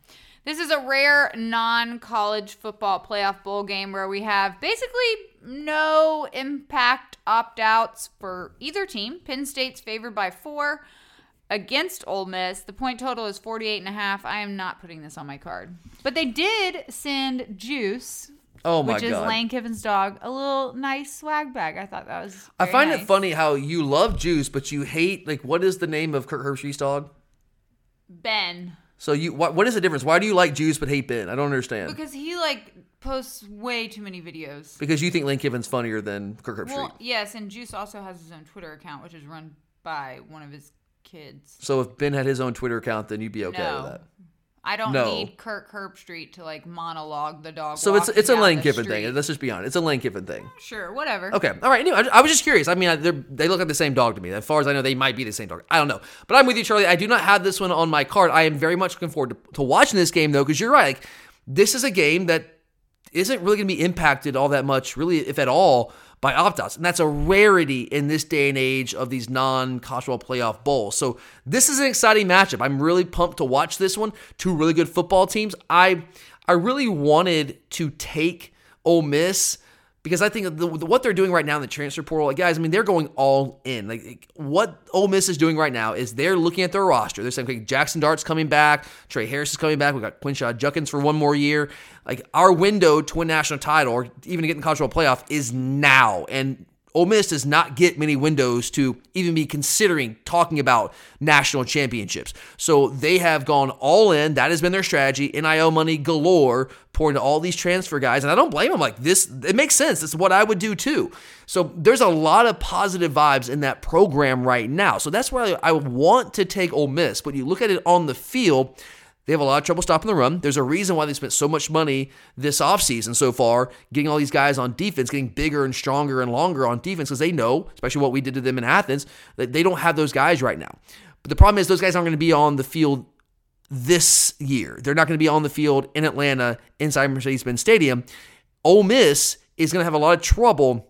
This is a rare non-college football playoff bowl game where we have basically no impact opt-outs for either team. Penn State's favored by four against Ole Miss. The point total is forty-eight and a half. I am not putting this on my card. But they did send Juice, oh my which is God. Lane Kiffin's dog, a little nice swag bag. I thought that was very I find nice. It funny how you love Juice, but you hate, like, what is the name of Kurt Herbstreit's dog? Ben. So you, what, what is the difference? Why do you like Juice but hate Ben? I don't understand. Because he, like, posts way too many videos. Because you think Lane Kiffin's funnier than Kirk Herbstreit. Well, yes, and Juice also has his own Twitter account, which is run by one of his kids. So if Ben had his own Twitter account, then you'd be okay no. with that. I don't no. need Kirk Herbstreit to, like, monologue the dog. So it's it's a Lane Kiffin street. thing. Let's just be honest. It's a Lane Kiffin thing. Sure, whatever. Okay, all right. Anyway, I, I was just curious. I mean, I, they look like the same dog to me. As far as I know, they might be the same dog. I don't know. But I'm with you, Charlie. I do not have this one on my card. I am very much looking forward to, to watching this game, though, because you're right. Like, this is a game that isn't really going to be impacted all that much, really, if at all, by opt-outs. And that's a rarity in this day and age of these non-college playoff bowls. So this is an exciting matchup. I'm really pumped to watch this one. Two really good football teams. I I really wanted to take Ole Miss because I think the, the, what they're doing right now in the transfer portal, like, guys, I mean, they're going all in. Like, what Ole Miss is doing right now is they're looking at their roster. They're saying, okay, Jackson Dart's coming back. Trey Harris is coming back. We've got Quinshad Judkins for one more year. Like, our window to win national title or even to get in the college football playoff is now. And Ole Miss does not get many windows to even be considering talking about national championships. So they have gone all in. That has been their strategy. N I L money galore pouring to all these transfer guys. And I don't blame them. Like, this, it makes sense. That's what I would do too. So there's a lot of positive vibes in that program right now. So that's why I want to take Ole Miss. But you look at it on the field, they have a lot of trouble stopping the run. There's a reason why they spent so much money this offseason so far, getting all these guys on defense, getting bigger and stronger and longer on defense, because they know, especially what we did to them in Athens, that they don't have those guys right now. But the problem is those guys aren't going to be on the field this year. They're not going to be on the field in Atlanta inside Mercedes-Benz Stadium. Ole Miss is going to have a lot of trouble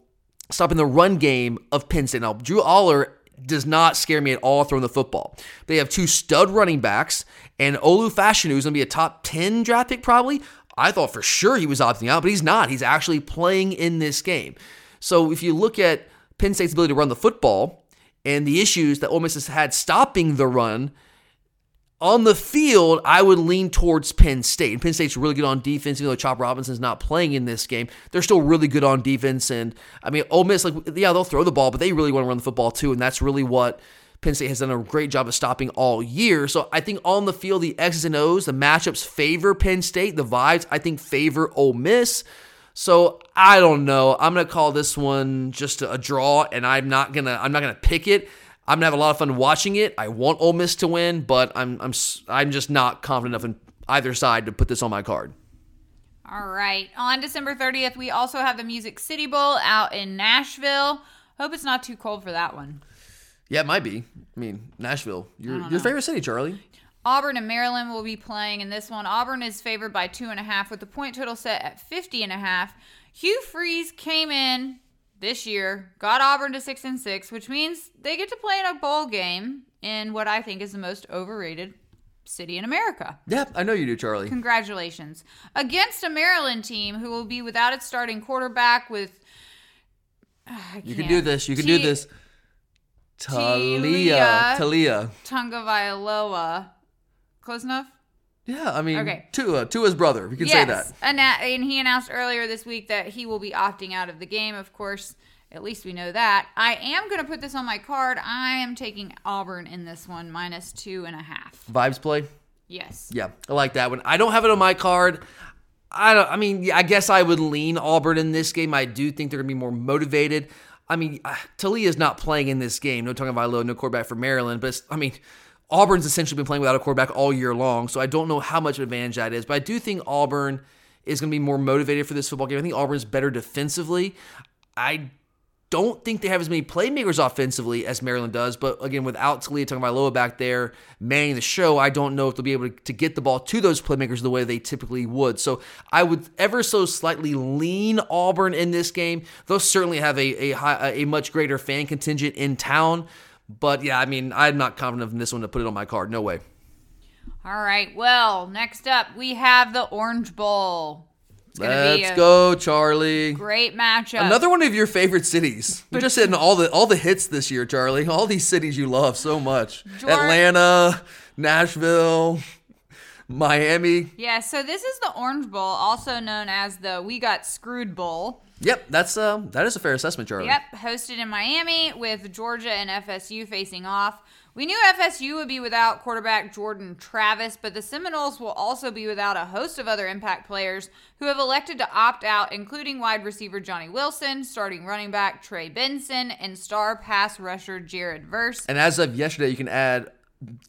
stopping the run game of Penn State. Now, Drew Aller does not scare me at all throwing the football. They have two stud running backs, and Olufashinu is going to be a top ten draft pick probably. I thought for sure he was opting out, but he's not. He's actually playing in this game. So if you look at Penn State's ability to run the football and the issues that Ole Miss has had stopping the run, on the field, I would lean towards Penn State. And Penn State's really good on defense, even though Chop Robinson's not playing in this game. They're still really good on defense. And, I mean, Ole Miss, like, yeah, they'll throw the ball, but they really want to run the football too. And that's really what Penn State has done a great job of stopping all year. So I think on the field, the X's and O's, the matchups favor Penn State. The vibes, I think, favor Ole Miss. So I don't know. I'm going to call this one just a draw, and I'm not going to I'm not going to pick it. I'm gonna have a lot of fun watching it. I want Ole Miss to win, but I'm I'm I'm just not confident enough in either side to put this on my card. All right, on December thirtieth, we also have the Music City Bowl out in Nashville. Hope it's not too cold for that one. Yeah, it might be. I mean, Nashville, your your favorite city, Charlie. Auburn and Maryland will be playing in this one. Auburn is favored by two and a half, with the point total set at fifty and a half. Hugh Freeze came in this year, got Auburn to six and six, which means they get to play in a bowl game in what I think is the most overrated city in America. Yep, yeah, I know you do, Charlie. Congratulations. Against a Maryland team who will be without its starting quarterback with... Uh, you can do this. You can T- do this. Talia. Talia. Tagovailoa. Close enough? Yeah, I mean, okay. Tua, Tua's brother. We can yes. say that. And, that, and he announced earlier this week that he will be opting out of the game. Of course, at least we know that. I am going to put this on my card. I am taking Auburn in this one, minus two and a half. Vibes play? Yes. Yeah, I like that one. I don't have it on my card. I don't. I mean, I guess I would lean Auburn in this game. I do think they're going to be more motivated. I mean, Talia's not playing in this game. No Tagovailoa, no quarterback for Maryland. But, I mean... Auburn's essentially been playing without a quarterback all year long, so I don't know how much of an advantage that is. But I do think Auburn is going to be more motivated for this football game. I think Auburn's better defensively. I don't think they have as many playmakers offensively as Maryland does. But, again, without Talia Tagovailoa back there manning the show, I don't know if they'll be able to get the ball to those playmakers the way they typically would. So I would ever so slightly lean Auburn in this game. They'll certainly have a, a, high, a much greater fan contingent in town. But, yeah, I mean, I'm not confident in this one to put it on my card. No way. All right. Well, next up, we have the Orange Bowl. It's gonna Let's be go, Charlie. Great matchup. Another one of your favorite cities. We're just hitting all the all the hits this year, Charlie. All these cities you love so much. George- Atlanta, Nashville, Miami. Yeah, so this is the Orange Bowl, also known as the We Got Screwed Bowl. Yep, that's uh, that is a fair assessment, Charlie. Yep, hosted in Miami with Georgia and F S U facing off. We knew F S U would be without quarterback Jordan Travis, but the Seminoles will also be without a host of other impact players who have elected to opt out, including wide receiver Johnny Wilson, starting running back Trey Benson, and star pass rusher Jared Verse. And as of yesterday, you can add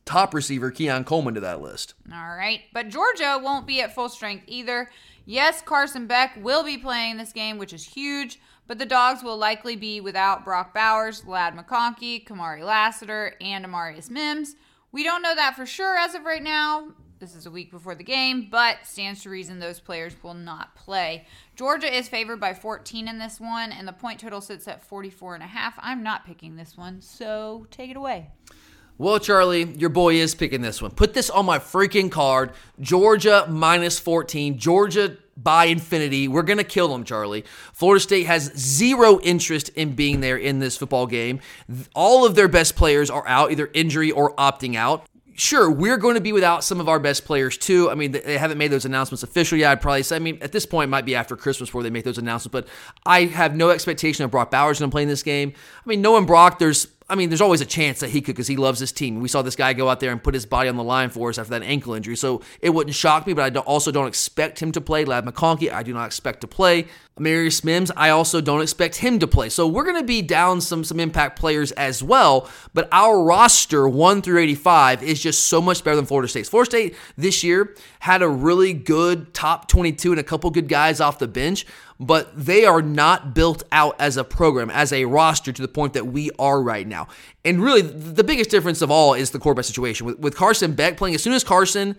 top receiver Keon Coleman to that list. All right, but Georgia won't be at full strength either. Yes, Carson Beck will be playing this game, which is huge, but the Dogs will likely be without Brock Bowers, Ladd McConkey, Kamari Lassiter, and Amarius Mims. We don't know that for sure as of right now. This is a week before the game, but stands to reason those players will not play. Georgia is favored by fourteen in this one, and the point total sits at forty-four and a half. I'm not picking this one, so take it away. Well, Charlie, your boy is picking this one. Put this on my freaking card. Georgia minus fourteen. Georgia by infinity. We're going to kill them, Charlie. Florida State has zero interest in being there in this football game. All of their best players are out, either injury or opting out. Sure, we're going to be without some of our best players, too. I mean, they haven't made those announcements official yet. I'd probably say, I mean, at this point, it might be after Christmas before they make those announcements, but I have no expectation of Brock Bowers going to play in this game. I mean, knowing Brock, there's I mean, there's always a chance that he could because he loves his team. We saw this guy go out there and put his body on the line for us after that ankle injury. So it wouldn't shock me, but I don't, also don't expect him to play. Ladd McConkey, I do not expect to play. Amarius Mims, I also don't expect him to play. So we're going to be down some some impact players as well, but our roster, one through eighty-five, is just so much better than Florida State's. Florida State this year had a really good top twenty-two and a couple good guys off the bench, but they are not built out as a program, as a roster, to the point that we are right now. And really, the biggest difference of all is the quarterback situation. With, with Carson Beck playing, as soon as Carson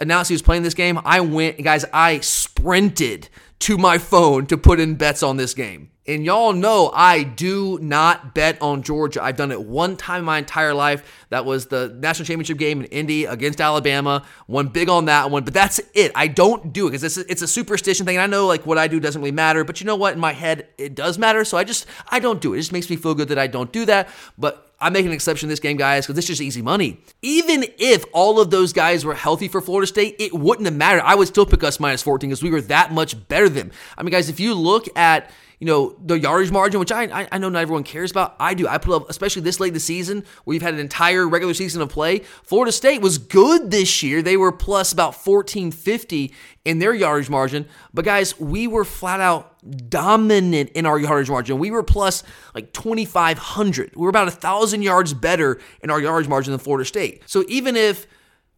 announced he was playing this game, I went, guys, I sprinted to my phone to put in bets on this game. And y'all know I do not bet on Georgia. I've done it one time in my entire life. That was the national championship game in Indy against Alabama. Won big on that one, but that's it. I don't do it because it's a, it's a superstition thing. And I know like what I do doesn't really matter, but you know what? In my head, it does matter. So I just, I don't do it. It just makes me feel good that I don't do that. But I'm making an exception in this game, guys, because this is just easy money. Even if all of those guys were healthy for Florida State, it wouldn't have mattered. I would still pick us minus fourteen because we were that much better than them. I mean, guys, if you look at, you know, the yardage margin, which I I know not everyone cares about. I do. I put up, especially this late in the season, where you've had an entire regular season of play. Florida State was good this year. They were plus about fourteen fifty in their yardage margin. But guys, we were flat out dominant in our yardage margin. We were plus like twenty-five hundred. We were about one thousand yards better in our yardage margin than Florida State. So even if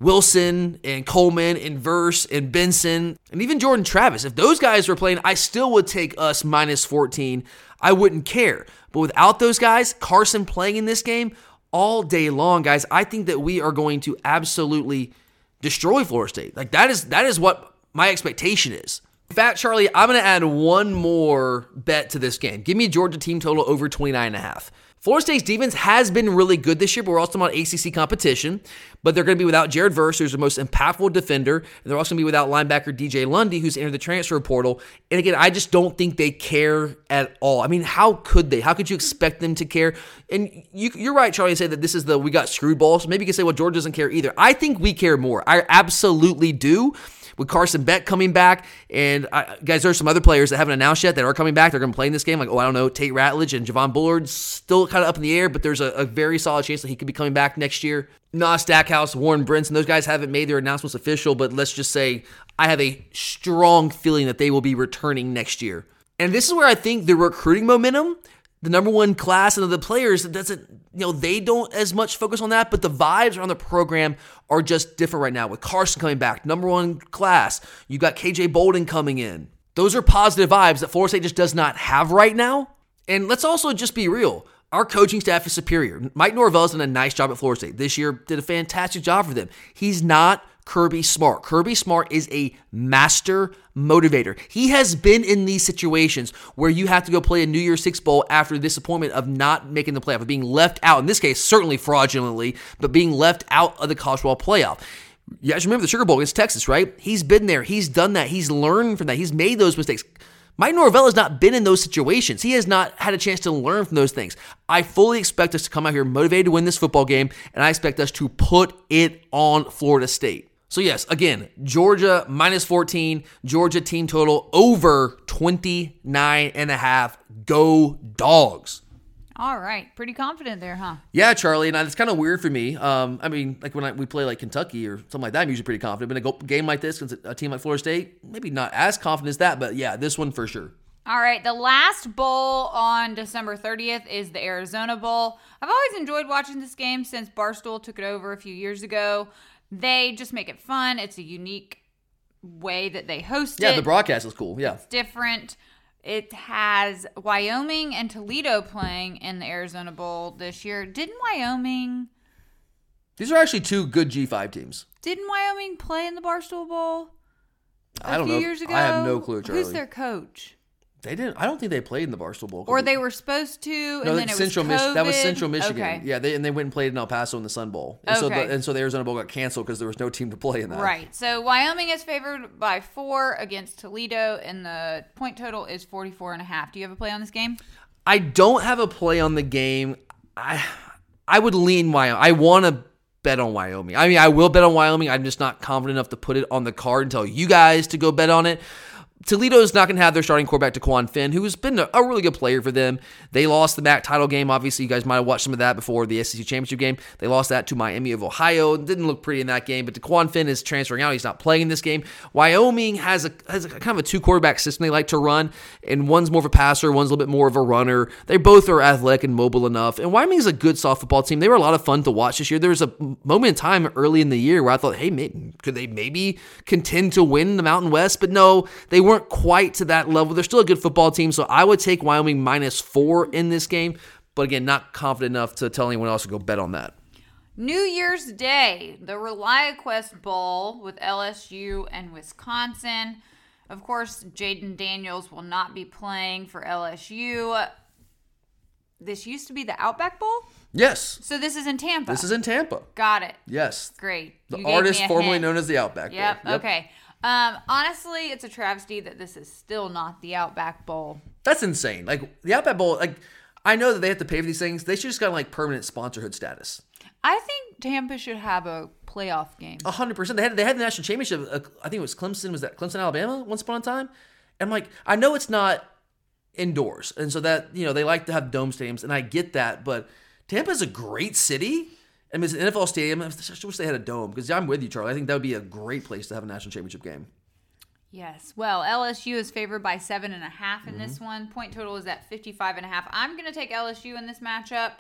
Wilson and Coleman and Verse and Benson and even Jordan Travis, if those guys were playing, I still would take us minus fourteen. I wouldn't care. But without those guys, Carson playing in this game all day long, guys, I think that we are going to absolutely destroy Florida State. Like that is that is what my expectation is. In fact, Charlie, I'm going to add one more bet to this game. Give me Georgia team total over twenty-nine and a half. Florida State's defense has been really good this year, but we're also on A C C competition. But they're going to be without Jared Verse, who's the most impactful defender. And they're also going to be without linebacker D J Lundy, who's entered the transfer portal. And again, I just don't think they care at all. I mean, how could they? How could you expect them to care? And you, you're right, Charlie, to say that this is the we got screwed ball. So maybe you can say, well, Georgia doesn't care either. I think we care more. I absolutely do. With Carson Beck coming back, and I, guys, there's some other players that haven't announced yet that are coming back. They're going to play in this game. Like, oh, I don't know, Tate Ratledge and Javon Bullard's still kind of up in the air, but there's a, a very solid chance that he could be coming back next year. Nah, Stackhouse, Warren Brinson, those guys haven't made their announcements official, but let's just say I have a strong feeling that they will be returning next year. And this is where I think the recruiting momentum, the number one class and the players, doesn't, you know, they don't as much focus on that, but the vibes around the program are just different right now. With Carson coming back, number one class, you got K J Bolden coming in. Those are positive vibes that Florida State just does not have right now. And let's also just be real. Our coaching staff is superior. Mike Norvell's done a nice job at Florida State. This year did a fantastic job for them. He's not Kirby Smart. Kirby Smart is a master motivator. He has been in these situations where you have to go play a New Year's Six Bowl after the disappointment of not making the playoff, of being left out, in this case, certainly fraudulently, but being left out of the college football playoff. You guys remember the Sugar Bowl against Texas, right? He's been there. He's done that. He's learned from that. He's made those mistakes. Mike Norvell has not been in those situations. He has not had a chance to learn from those things. I fully expect us to come out here motivated to win this football game, and I expect us to put it on Florida State. So yes, again, Georgia minus fourteen, Georgia team total over twenty-nine and a half. Go Dogs. All right. Pretty confident there, huh? Yeah, Charlie. And it's kind of weird for me. Um, I mean, like when I, we play like Kentucky or something like that, I'm usually pretty confident. But in a go- game like this, against a team like Florida State, maybe not as confident as that. But yeah, this one for sure. All right, the last bowl on December thirtieth is the Arizona Bowl. I've always enjoyed watching this game since Barstool took it over a few years ago. They just make it fun. It's a unique way that they host yeah, it. Yeah, the broadcast is cool. Yeah. It's different. It has Wyoming and Toledo playing in the Arizona Bowl this year. Didn't Wyoming... These are actually two good G five teams. Didn't Wyoming play in the Barstool Bowl a I don't few know. years ago? I have no clue, Charlie. Who's their coach? They didn't. I don't think they played in the Barstool Bowl. Or they were supposed to, and no, then it Central was COVID. Mich- that was Central Michigan. Okay. Yeah, they, and they went and played in El Paso in the Sun Bowl. And, okay. so, the, and so the Arizona Bowl got canceled because there was no team to play in that. Right. So Wyoming is favored by four against Toledo, and the point total is forty-four and a half. Do you have a play on this game? I don't have a play on the game. I I would lean Wyoming. I want to bet on Wyoming. I mean, I will bet on Wyoming. I'm just not confident enough to put it on the card and tell you guys to go bet on it. Toledo's not going to have their starting quarterback, Daquan Finn, who has been a really good player for them. They lost the M A C title game. Obviously, you guys might have watched some of that before the S E C championship game. They lost that to Miami of Ohio. It didn't look pretty in that game, but Daquan Finn is transferring out. He's not playing this game. Wyoming has a, has a kind of a two-quarterback system they like to run, and one's more of a passer, one's a little bit more of a runner. They both are athletic and mobile enough, and Wyoming is a good soft football team. They were a lot of fun to watch this year. There was a moment in time early in the year where I thought, hey, maybe, could they maybe contend to win the Mountain West? But no, they weren't weren't quite to that level. They're still a good football team, so I would take Wyoming minus four in this game. But again, not confident enough to tell anyone else to go bet on that. New Year's Day, the ReliaQuest Bowl with L S U and Wisconsin. Of course, Jaden Daniels will not be playing for L S U. This used to be the Outback Bowl? Yes. So this is in Tampa? This is in Tampa. Got it. Yes. Great. The you artist formerly hint. known as the Outback yep. Bowl. Yep, okay. Um, honestly, it's a travesty that this is still not the Outback Bowl. That's insane. Like, the Outback Bowl, like, I know that they have to pay for these things. They should just got, like, permanent sponsorhood status. I think Tampa should have a playoff game. A hundred percent. They had they had the national championship. Uh, I think it was Clemson. Was that Clemson, Alabama, once upon a time? And, like, I know it's not indoors, and so that, you know, they like to have dome stadiums, and I get that, but Tampa is a great city. I mean, it's an N F L stadium. I just wish they had a dome, because I'm with you, Charlie. I think that would be a great place to have a national championship game. Yes. Well, L S U is favored by seven and a half in mm-hmm. this one. Point total is at fifty-five and a half. I'm going to take L S U in this matchup.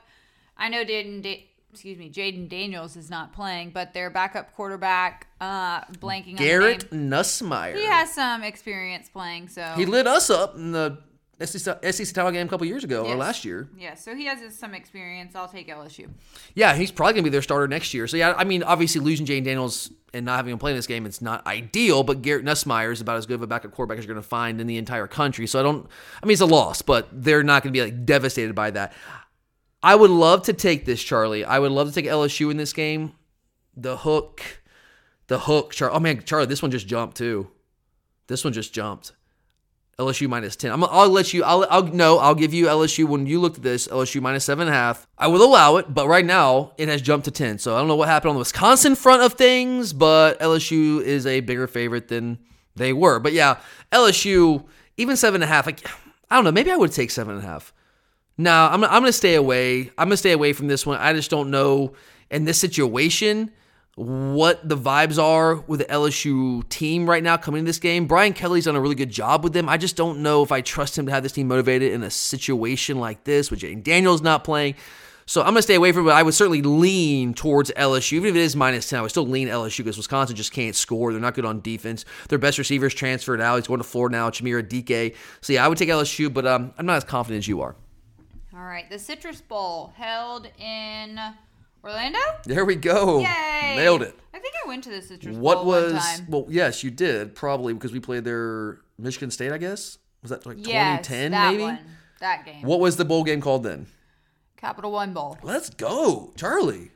I know Jaden, da- excuse me, Jaden Daniels is not playing, but their backup quarterback, uh, blanking Garrett on Garrett Nussmeier. He has some experience playing, so he lit us up in the S E C title game a couple years ago, yes. or last year. Yeah, so he has some experience. I'll take L S U. Yeah, he's probably going to be their starter next year. So, yeah, I mean, obviously losing Jaden Daniels and not having him play in this game, it's not ideal, but Garrett Nussmeier is about as good of a backup quarterback as you're going to find in the entire country. So, I don't – I mean, it's a loss, but they're not going to be, like, devastated by that. I would love to take this, Charlie. I would love to take L S U in this game. The hook. The hook. Char- oh, man, Charlie, this one just jumped, too. This one just jumped. L S U minus ten. I'm, I'll let you, I'll, I'll, no, I'll give you L S U. When you looked at this, L S U minus seven and a half. I will allow it, but right now it has jumped to ten. So I don't know what happened on the Wisconsin front of things, but L S U is a bigger favorite than they were. But yeah, L S U, even seven and a half, like, I don't know, maybe I would take seven and a half. No, I'm, I'm going to stay away. I'm going to stay away from this one. I just don't know in this situation what the vibes are with the L S U team right now coming into this game. Brian Kelly's done a really good job with them. I just don't know if I trust him to have this team motivated in a situation like this with Jaden Daniels not playing. So I'm going to stay away from it, but I would certainly lean towards L S U. Even if it is minus ten, I would still lean L S U because Wisconsin just can't score. They're not good on defense. Their best receiver's transferred out. He's going to Florida now, Chimera D K. So yeah, I would take L S U, but um, I'm not as confident as you are. All right, the Citrus Bowl held in Orlando? There we go. Yay. Nailed it. I think I went to the Citrus what Bowl was, one time. Well, yes, you did, probably, because we played their Michigan State, I guess. Was that like yes, twenty ten, that maybe? One. That game. What was the bowl game called then? Capital One Bowl. Let's go, Charlie.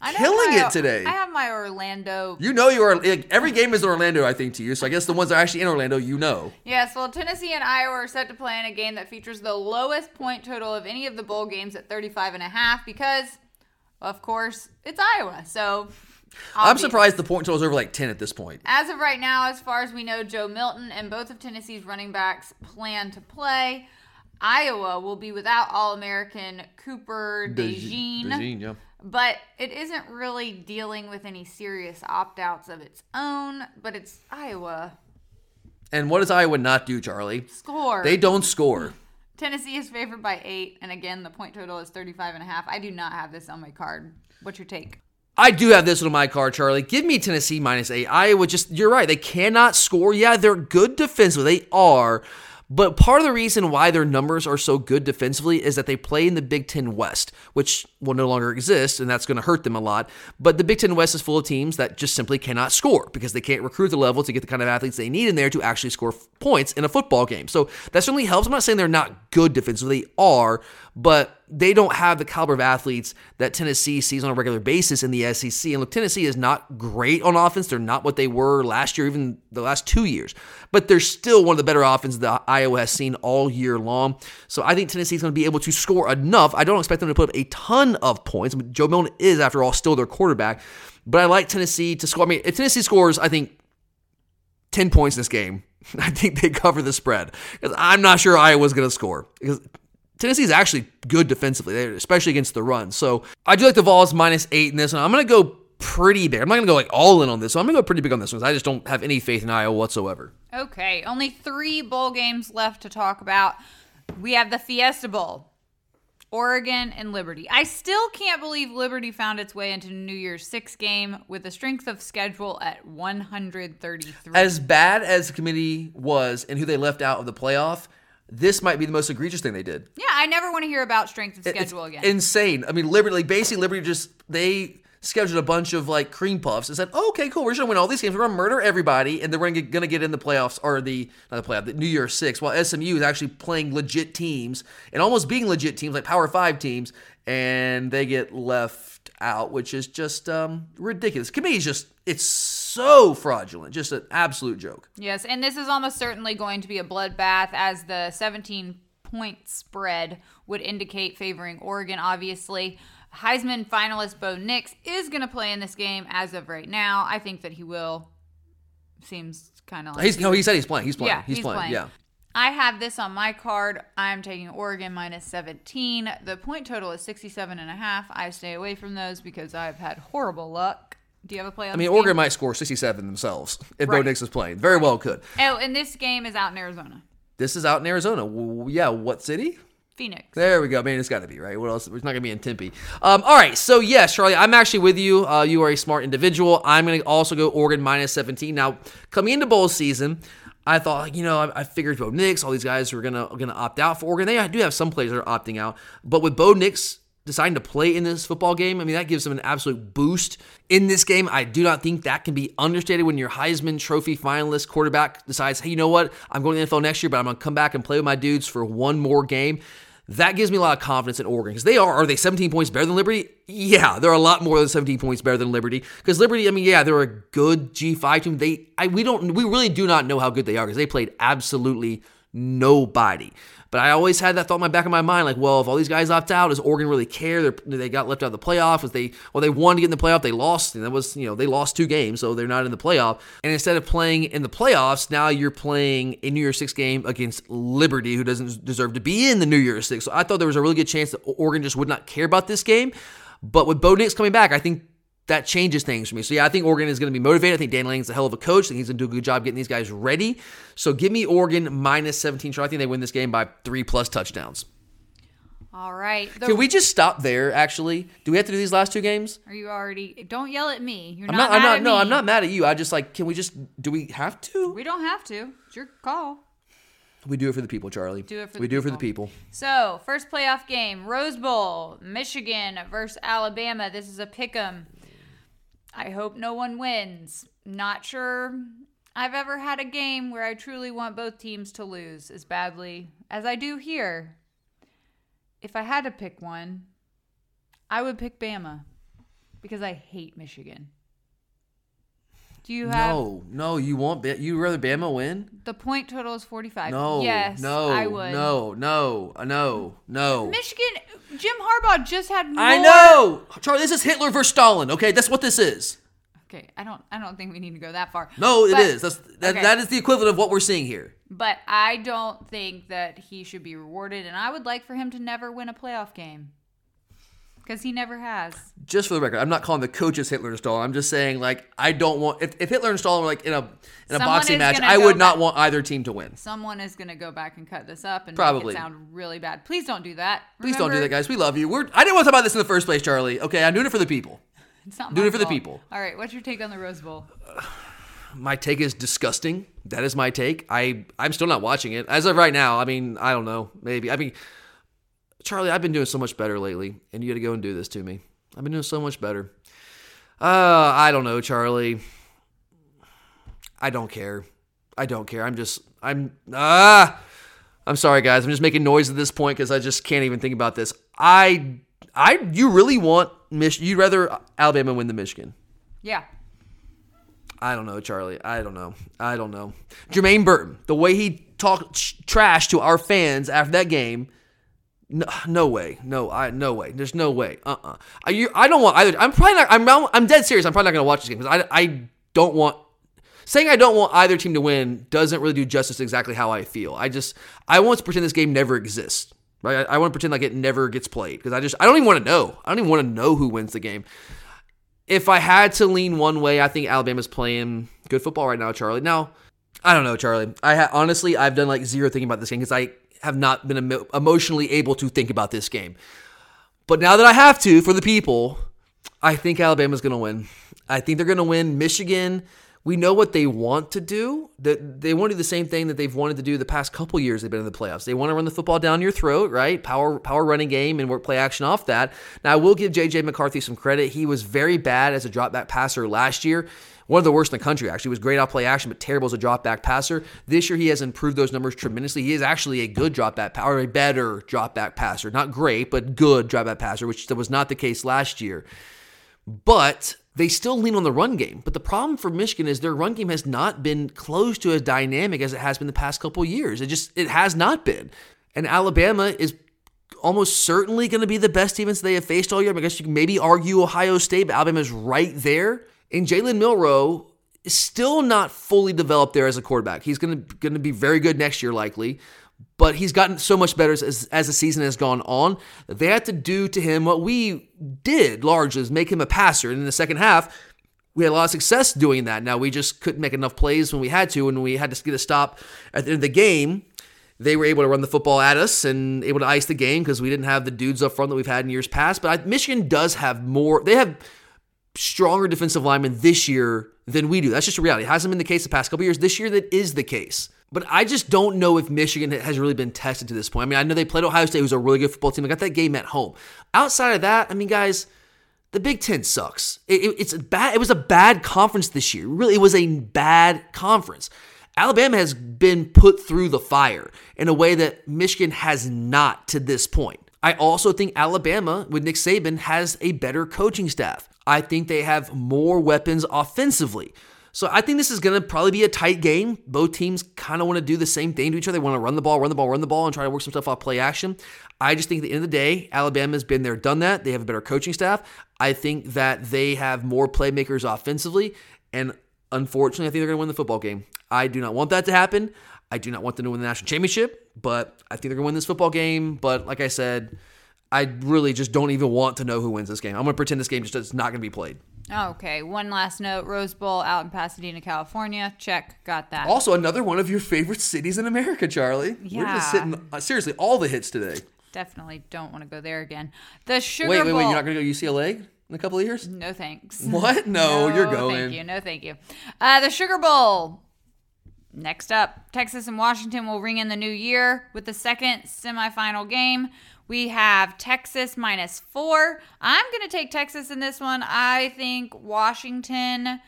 I know Killing my, it today. I have my Orlando. You know you are. Like, every game is in Orlando, I think, to you. So I guess the ones that are actually in Orlando, you know. Yes, well, Tennessee and Iowa are set to play in a game that features the lowest point total of any of the bowl games at thirty-five and a half because... Of course, it's Iowa, so... Obvious. I'm surprised the point total is over like ten at this point. As of right now, as far as we know, Joe Milton and both of Tennessee's running backs plan to play. Iowa will be without All-American Cooper DeJean. DeJean, yeah. But it isn't really dealing with any serious opt-outs of its own, but it's Iowa. And what does Iowa not do, Charlie? Score. They don't score. Tennessee is favored by eight, and again, the point total is thirty-five and a half. I do not have this on my card. What's your take? I do have this on my card, Charlie. Give me Tennessee minus eight. Iowa just, you're right, they cannot score. Yeah, they're good defensively. They are. But part of the reason why their numbers are so good defensively is that they play in the Big Ten West, which will no longer exist, and that's going to hurt them a lot. But the Big Ten West is full of teams that just simply cannot score because they can't recruit the level to get the kind of athletes they need in there to actually score f- points in a football game. So that certainly helps. I'm not saying they're not good defensively. They are, but they don't have the caliber of athletes that Tennessee sees on a regular basis in the S E C. And look, Tennessee is not great on offense. They're not what they were last year, even the last two years. But they're still one of the better offenses that Iowa has seen all year long. So I think Tennessee is going to be able to score enough. I don't expect them to put up a ton of points. I mean, Joe Milton is, after all, still their quarterback. But I like Tennessee to score. I mean, if Tennessee scores, I think, ten points in this game, I think they cover the spread. Because I'm not sure Iowa's going to score. Because Tennessee is actually good defensively, especially against the run. So I do like the Vols minus eight in this one. I'm going to go pretty big. I'm not going to go like all in on this one. I'm going to go pretty big on this one. I just don't have any faith in Iowa whatsoever. Okay. Only three bowl games left to talk about. We have the Fiesta Bowl. Oregon, and Liberty. I still can't believe Liberty found its way into New Year's Six game with a strength of schedule at one hundred thirty-three. As bad as the committee was and who they left out of the playoff, this might be the most egregious thing they did. Yeah, I never want to hear about strength of schedule it's again. Insane. I mean, Liberty, like basically Liberty just, they scheduled a bunch of like cream puffs and said, oh, okay, cool, we're just going to win all these games. We're going to murder everybody, and then we're going to get in the playoffs, or the, not the playoff, the New Year's Six, while S M U is actually playing legit teams and almost being legit teams, like Power Five teams, and they get left out, which is just um, ridiculous. Committee's just, it's so fraudulent. Just an absolute joke. Yes, and this is almost certainly going to be a bloodbath, as the seventeen-point spread would indicate favoring Oregon, obviously. Heisman finalist Bo Nix is going to play in this game as of right now. I think that he will. Seems kind of like... He's, no, he said he's playing. He's playing. Yeah, he's, he's playing. playing. Yeah. I have this on my card. I'm taking Oregon minus seventeen. The point total is sixty-seven and a half. I stay away from those because I've had horrible luck. Do you have a play on I mean, Oregon game? Might score sixty-seven themselves if right. Bo Nix is playing. Very right. well could. Oh, and this game is out in Arizona. This is out in Arizona. Well, yeah, what city? Phoenix. There we go. I mean, it's got to be, right? What else? It's not going to be in Tempe. Um, all right. So, yes, Charlie, I'm actually with you. Uh, you are a smart individual. I'm going to also go Oregon minus seventeen. Now, coming into bowl season, I thought, you know, I, I figured Bo Nix, all these guys who are going to going to opt out for Oregon. They do have some players that are opting out. But with Bo Nix deciding to play in this football game, I mean, that gives him an absolute boost in this game. I do not think that can be understated when your Heisman Trophy finalist quarterback decides, hey, you know what? I'm going to the N F L next year, but I'm going to come back and play with my dudes for one more game. That gives me a lot of confidence in Oregon, because they are, are they seventeen points better than Liberty? Yeah, they're a lot more than seventeen points better than Liberty, because Liberty, I mean, yeah, they're a good G five team. They, I, we don't, we really do not know how good they are, because they played absolutely nobody. But I always had that thought in my back of my mind, like, well, if all these guys opt out, does Oregon really care? They're, they got left out of the playoff. Was they, well, they wanted to get in the playoff. They lost, and that was, you know, they lost two games, so they're not in the playoff. And instead of playing in the playoffs, now you're playing a New Year's Six game against Liberty, who doesn't deserve to be in the New Year's Six. So I thought there was a really good chance that Oregon just would not care about this game. But with Bo Nix coming back, I think that changes things for me. So, yeah, I think Oregon is going to be motivated. I think Dan Lanning's a hell of a coach. I think he's going to do a good job getting these guys ready. So, give me Oregon minus seventeen. I think they win this game by three-plus touchdowns. All right. The- Can we just stop there, actually? Do we have to do these last two games? Are you already... Don't yell at me. You're I'm not, not mad I'm not, at no, me. No, I'm not mad at you. I just, like, can we just... Do we have to? We don't have to. It's your call. We do it for the people, Charlie. Do it for we the do people. it for the people. So, first playoff game, Rose Bowl, Michigan versus Alabama. This is a pick'em. I hope no one wins. Not sure I've ever had a game where I truly want both teams to lose as badly as I do here. If I had to pick one, I would pick Bama, because I hate Michigan. Do you have... No, no, you won't. You'd rather Bama win? The point total is forty-five. No, yes, no, I would. No, no, no, no. Michigan... Jim Harbaugh just had more... I know! Charlie, this is Hitler versus Stalin, okay? That's what this is. Okay, I don't I don't think we need to go that far. No, but, it is. That's, that, okay. that is the equivalent of what we're seeing here. But I don't think that he should be rewarded, and I would like for him to never win a playoff game, because he never has. Just for the record, I'm not calling the coaches Hitler and Stalin. I'm just saying, like, I don't want... If, if Hitler and Stalin were, like, in a in a boxing match, I would not want either team to win. Someone is going to go back and cut this up and probably make it sound really bad. Please don't do that. Remember? Please don't do that, guys. We love you. We're I didn't want to talk about this in the first place, Charlie. Okay, I'm doing it for the people. It's not my fault. Doing it for the people. All right, what's your take on the Rose Bowl? Uh, my take is disgusting. That is my take. I, I'm still not watching it. As of right now, I mean, I don't know. Maybe. I mean... Charlie, I've been doing so much better lately, and you got to go and do this to me. I've been doing so much better. Uh, I don't know, Charlie. I don't care. I don't care. I'm just, I'm, ah, I'm sorry, guys. I'm just making noise at this point because I just can't even think about this. I, I, you really want, Mich- you'd rather Alabama win than Michigan? Yeah. I don't know, Charlie. I don't know. I don't know. Jermaine Burton, the way he talked trash to our fans after that game. No, no way. No, I no way. There's no way. Uh-uh. I, you, I don't want either. I'm probably not. I'm I'm dead serious. I'm probably not going to watch this game, because I, I don't want. Saying I don't want either team to win doesn't really do justice to exactly how I feel. I just I want to pretend this game never exists. Right? I, I want to pretend like it never gets played, because I just I don't even want to know. I don't even want to know who wins the game. If I had to lean one way, I think Alabama's playing good football right now, Charlie. Now I don't know, Charlie. I ha- honestly I've done like zero thinking about this game, because I. have not been emo- emotionally able to think about this game. But now that I have to, for the people, I think Alabama's going to win. I think they're going to win. Michigan, we know what they want to do. They, they want to do the same thing that they've wanted to do the past couple years they've been in the playoffs. They want to run the football down your throat, right? Power power running game and work play action off that. Now, I will give J J McCarthy some credit. He was very bad as a drop-back passer last year. One of the worst in the country, actually. He was great out play action, but terrible as a drop-back passer. This year, he has improved those numbers tremendously. He is actually a good drop-back passer, or a better drop-back passer. Not great, but good drop-back passer, which was not the case last year. But they still lean on the run game. But the problem for Michigan is their run game has not been close to as dynamic as it has been the past couple of years. It just, it has not been. And Alabama is almost certainly going to be the best team they have faced all year. I guess you can maybe argue Ohio State, but Alabama is right there. And Jalen Milroe is still not fully developed there as a quarterback. He's going to going to be very good next year, likely. But he's gotten so much better as, as the season has gone on. They had to do to him what we did largely, is make him a passer. And in the second half, we had a lot of success doing that. Now, we just couldn't make enough plays when we had to, and we had to get a stop at the end of the game. They were able to run the football at us and able to ice the game because we didn't have the dudes up front that we've had in years past. But I, Michigan does have more. They have stronger defensive linemen this year than we do. That's just a reality. It hasn't been the case the past couple years. This year, that is the case. But I just don't know if Michigan has really been tested to this point. I mean, I know they played Ohio State, who's a really good football team. They got that game at home. Outside of that, I mean, guys, the Big Ten sucks. It, it, it's bad. It was a bad conference this year. Really, it was a bad conference. Alabama has been put through the fire in a way that Michigan has not to this point. I also think Alabama, with Nick Saban, has a better coaching staff. I think they have more weapons offensively. So I think this is going to probably be a tight game. Both teams kind of want to do the same thing to each other. They want to run the ball, run the ball, run the ball, and try to work some stuff off play action. I just think at the end of the day, Alabama's been there, done that. They have a better coaching staff. I think that they have more playmakers offensively. And unfortunately, I think they're going to win the football game. I do not want that to happen. I do not want them to win the national championship, but I think they're going to win this football game. But like I said, I really just don't even want to know who wins this game. I'm going to pretend this game just is not going to be played. Okay, one last note. Rose Bowl out in Pasadena, California. Check, got that. Also, another one of your favorite cities in America, Charlie. Yeah. We're just hitting, uh, seriously, all the hits today. Definitely don't want to go there again. The Sugar wait, Bowl. Wait, wait, wait. You're not going to go to U C L A in a couple of years? No, thanks. What? No, no you're going. Thank you. No, thank you. Uh, the Sugar Bowl. Next up, Texas and Washington will ring in the new year with the second semifinal game. We have Texas minus four. I'm going to take Texas in this one. I think Washington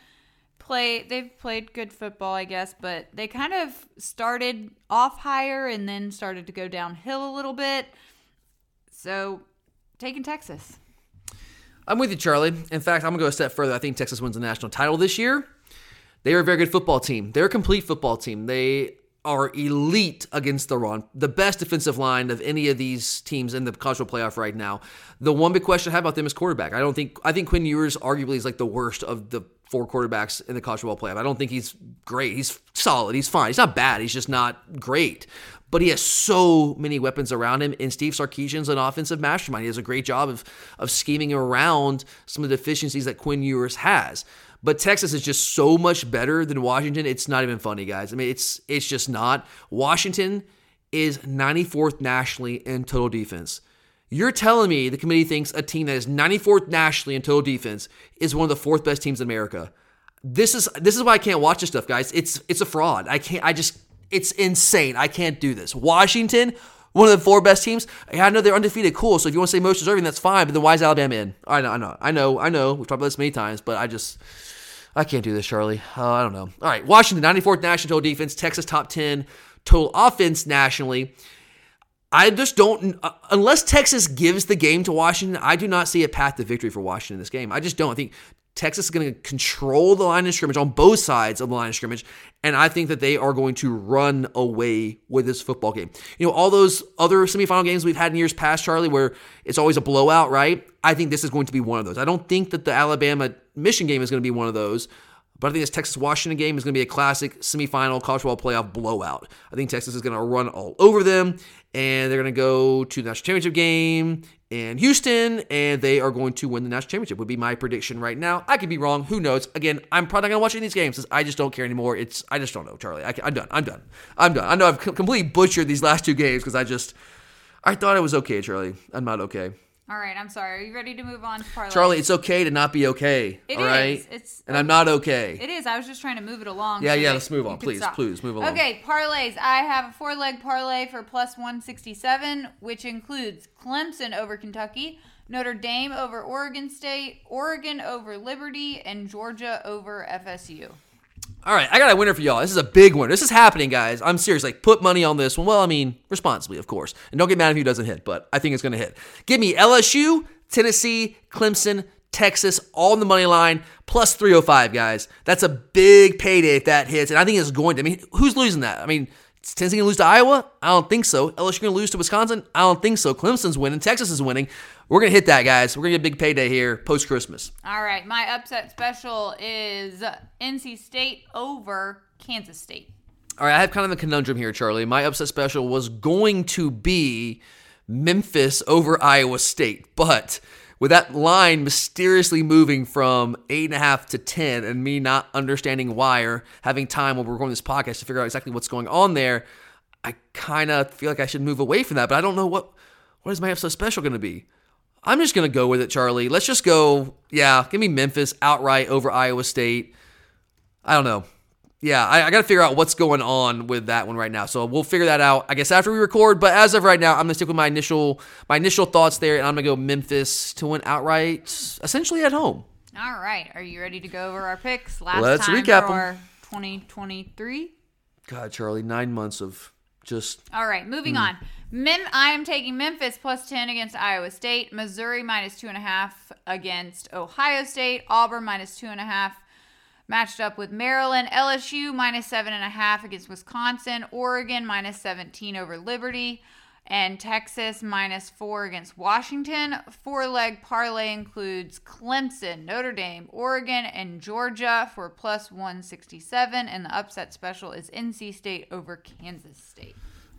play. They've played good football, I guess, but they kind of started off higher and then started to go downhill a little bit. So, taking Texas. I'm with you, Charlie. In fact, I'm going to go a step further. I think Texas wins the national title this year. They are a very good football team. They're a complete football team. They are elite against the run, the best defensive line of any of these teams in the college football playoff right now. The one big question I have about them is quarterback. I don't think I think Quinn Ewers arguably is like the worst of the four quarterbacks in the college football playoff. I don't think he's great. He's solid. He's fine. He's not bad. He's just not great. But he has so many weapons around him, and Steve Sarkisian's an offensive mastermind. He does a great job of of scheming around some of the deficiencies that Quinn Ewers has. But Texas is just so much better than Washington. It's not even funny, guys. I mean, it's it's just not. Washington is ninety-fourth nationally in total defense. You're telling me the committee thinks a team that is ninety-fourth nationally in total defense is one of the fourth best teams in America. This is this is why I can't watch this stuff, guys. It's it's a fraud. I can't. I just. It's insane. I can't do this. Washington, one of the four best teams. I know they're undefeated. Cool. So if you want to say most deserving, that's fine. But then why is Alabama in? I know. I know. I know. I know. We've talked about this many times, but I just. I can't do this, Charlie. Uh, I don't know. All right, Washington, ninety-fourth national total defense. Texas, top ten total offense nationally. I just don't uh, – unless Texas gives the game to Washington, I do not see a path to victory for Washington in this game. I just don't. I think Texas is going to control the line of scrimmage on both sides of the line of scrimmage, and I think that they are going to run away with this football game. You know, all those other semifinal games we've had in years past, Charlie, where it's always a blowout, right? I think this is going to be one of those. I don't think that the Alabama – Michigan game is going to be one of those. But I think this Texas-Washington game is going to be a classic semifinal college football playoff blowout. I think Texas is going to run all over them, and they're going to go to the national championship game in Houston, and they are going to win the national championship, would be my prediction right now. I could be wrong. Who knows? Again, I'm probably not going to watch any of these games because I just don't care anymore. It's I just don't know, Charlie. I can, I'm done. I'm done. I'm done. I know I've completely butchered these last two games because I just – I thought I was okay, Charlie. I'm not okay. All right, I'm sorry. Are you ready to move on to parlay? Charlie, it's okay to not be okay. It all is. Right? It's, and I'm not okay. It is. I was just trying to move it along. Yeah, so yeah, let's move on. Please, please move along. Okay, parlays. I have a four-leg parlay for plus one sixty-seven, which includes Clemson over Kentucky, Notre Dame over Oregon State, Oregon over Liberty, and Georgia over F S U. All right, I got a winner for y'all. This is a big winner. This is happening, guys. I'm serious. Like, put money on this one. Well, I mean, responsibly, of course. And don't get mad if it doesn't hit, but I think it's going to hit. Give me L S U, Tennessee, Clemson, Texas, all on the money line, plus three oh five, guys. That's a big payday if that hits, and I think it's going to. I mean, who's losing that? I mean, is Tennessee going to lose to Iowa? I don't think so. L S U going to lose to Wisconsin? I don't think so. Clemson's winning. Texas is winning. We're going to hit that, guys. We're going to get a big payday here post-Christmas. All right. My upset special is N C State over Kansas State. All right. I have kind of a conundrum here, Charlie. My upset special was going to be Memphis over Iowa State, but with that line mysteriously moving from eight point five to ten and me not understanding why or having time while we're recording this podcast to figure out exactly what's going on there, I kind of feel like I should move away from that, but I don't know what what is my upset special going to be. I'm just going to go with it, Charlie. Let's just go, yeah, give me Memphis outright over Iowa State. I don't know. Yeah, I, I got to figure out what's going on with that one right now. So we'll figure that out, I guess, after we record. But as of right now, I'm going to stick with my initial my initial thoughts there, and I'm going to go Memphis to win outright, essentially at home. All right. Are you ready to go over our picks? Last Let's time recap for them. twenty twenty-three. God, Charlie, nine months of just... All right, moving mm. on. Mem- I am taking Memphis plus ten against Iowa State, Missouri minus two and a half against Ohio State, Auburn minus two and a half matched up with Maryland, L S U minus seven and a half against Wisconsin, Oregon minus seventeen over Liberty, and Texas minus four against Washington. Four-leg parlay includes Clemson, Notre Dame, Oregon, and Georgia for plus one sixty-seven, and the upset special is N C State over Kansas State.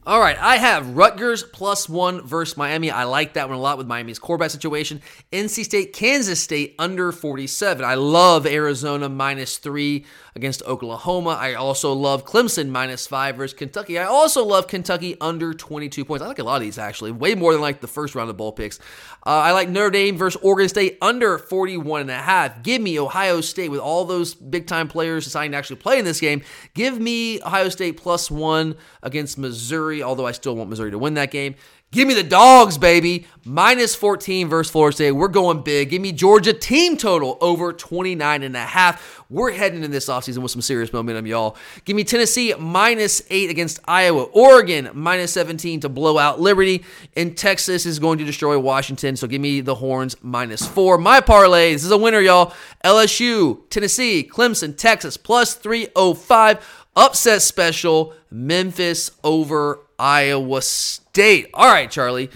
All right, I have Rutgers plus one versus Miami. I like that one a lot with Miami's quarterback situation. N C State, Kansas State under forty-seven. I love Arizona minus three against Oklahoma. I also love Clemson minus five versus Kentucky. I also love Kentucky under twenty-two points. I like a lot of these, actually, way more than like the first round of bowl picks. Uh, I like Notre Dame versus Oregon State under forty-one and a half. Give me Ohio State with all those big-time players deciding to actually play in this game. Give me Ohio State plus one against Missouri, although I still want Missouri to win that game. Give me the dogs, baby. Minus fourteen versus Florida State. We're going big. Give me Georgia team total over twenty-nine and a half. We're heading into this offseason with some serious momentum, y'all. Give me Tennessee minus eight against Iowa. Oregon minus seventeen to blow out Liberty. And Texas is going to destroy Washington, so give me the Horns minus four. My parlay, this is a winner, y'all. L S U, Tennessee, Clemson, Texas, plus three oh five. Upset special, Memphis over Iowa State. All right, Charlie.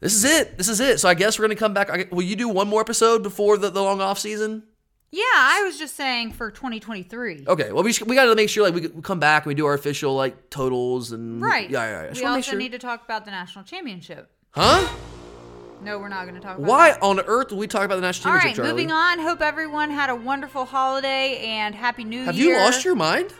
This is it. This is it. So I guess we're going to come back. Will you do one more episode before the, the long off season? Yeah, I was just saying for twenty twenty-three. Okay, well, we, we got to make sure like we come back and we do our official like totals. and Right. Yeah, yeah, yeah. We also sure. need to talk about the national championship. Huh? No, we're not going to talk about Why that. on earth would we talk about the national championship, Charlie? All right, Charlie? Moving on. Hope everyone had a wonderful holiday and Happy New Have Year. Have you lost your mind?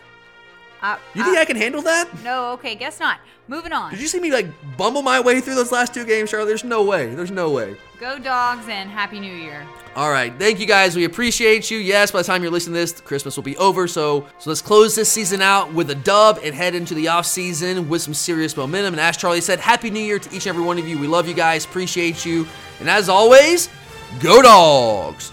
I, you think I, I can handle that? No, okay, guess not. Moving on. Did you see me, like, bumble my way through those last two games, Charlie? There's no way. There's no way. Go dogs and Happy New Year. All right. Thank you, guys. We appreciate you. Yes, by the time you're listening to this, Christmas will be over. So, so let's close this season out with a dub and head into the offseason with some serious momentum. And as Charlie said, Happy New Year to each and every one of you. We love you guys. Appreciate you. And as always, go dogs.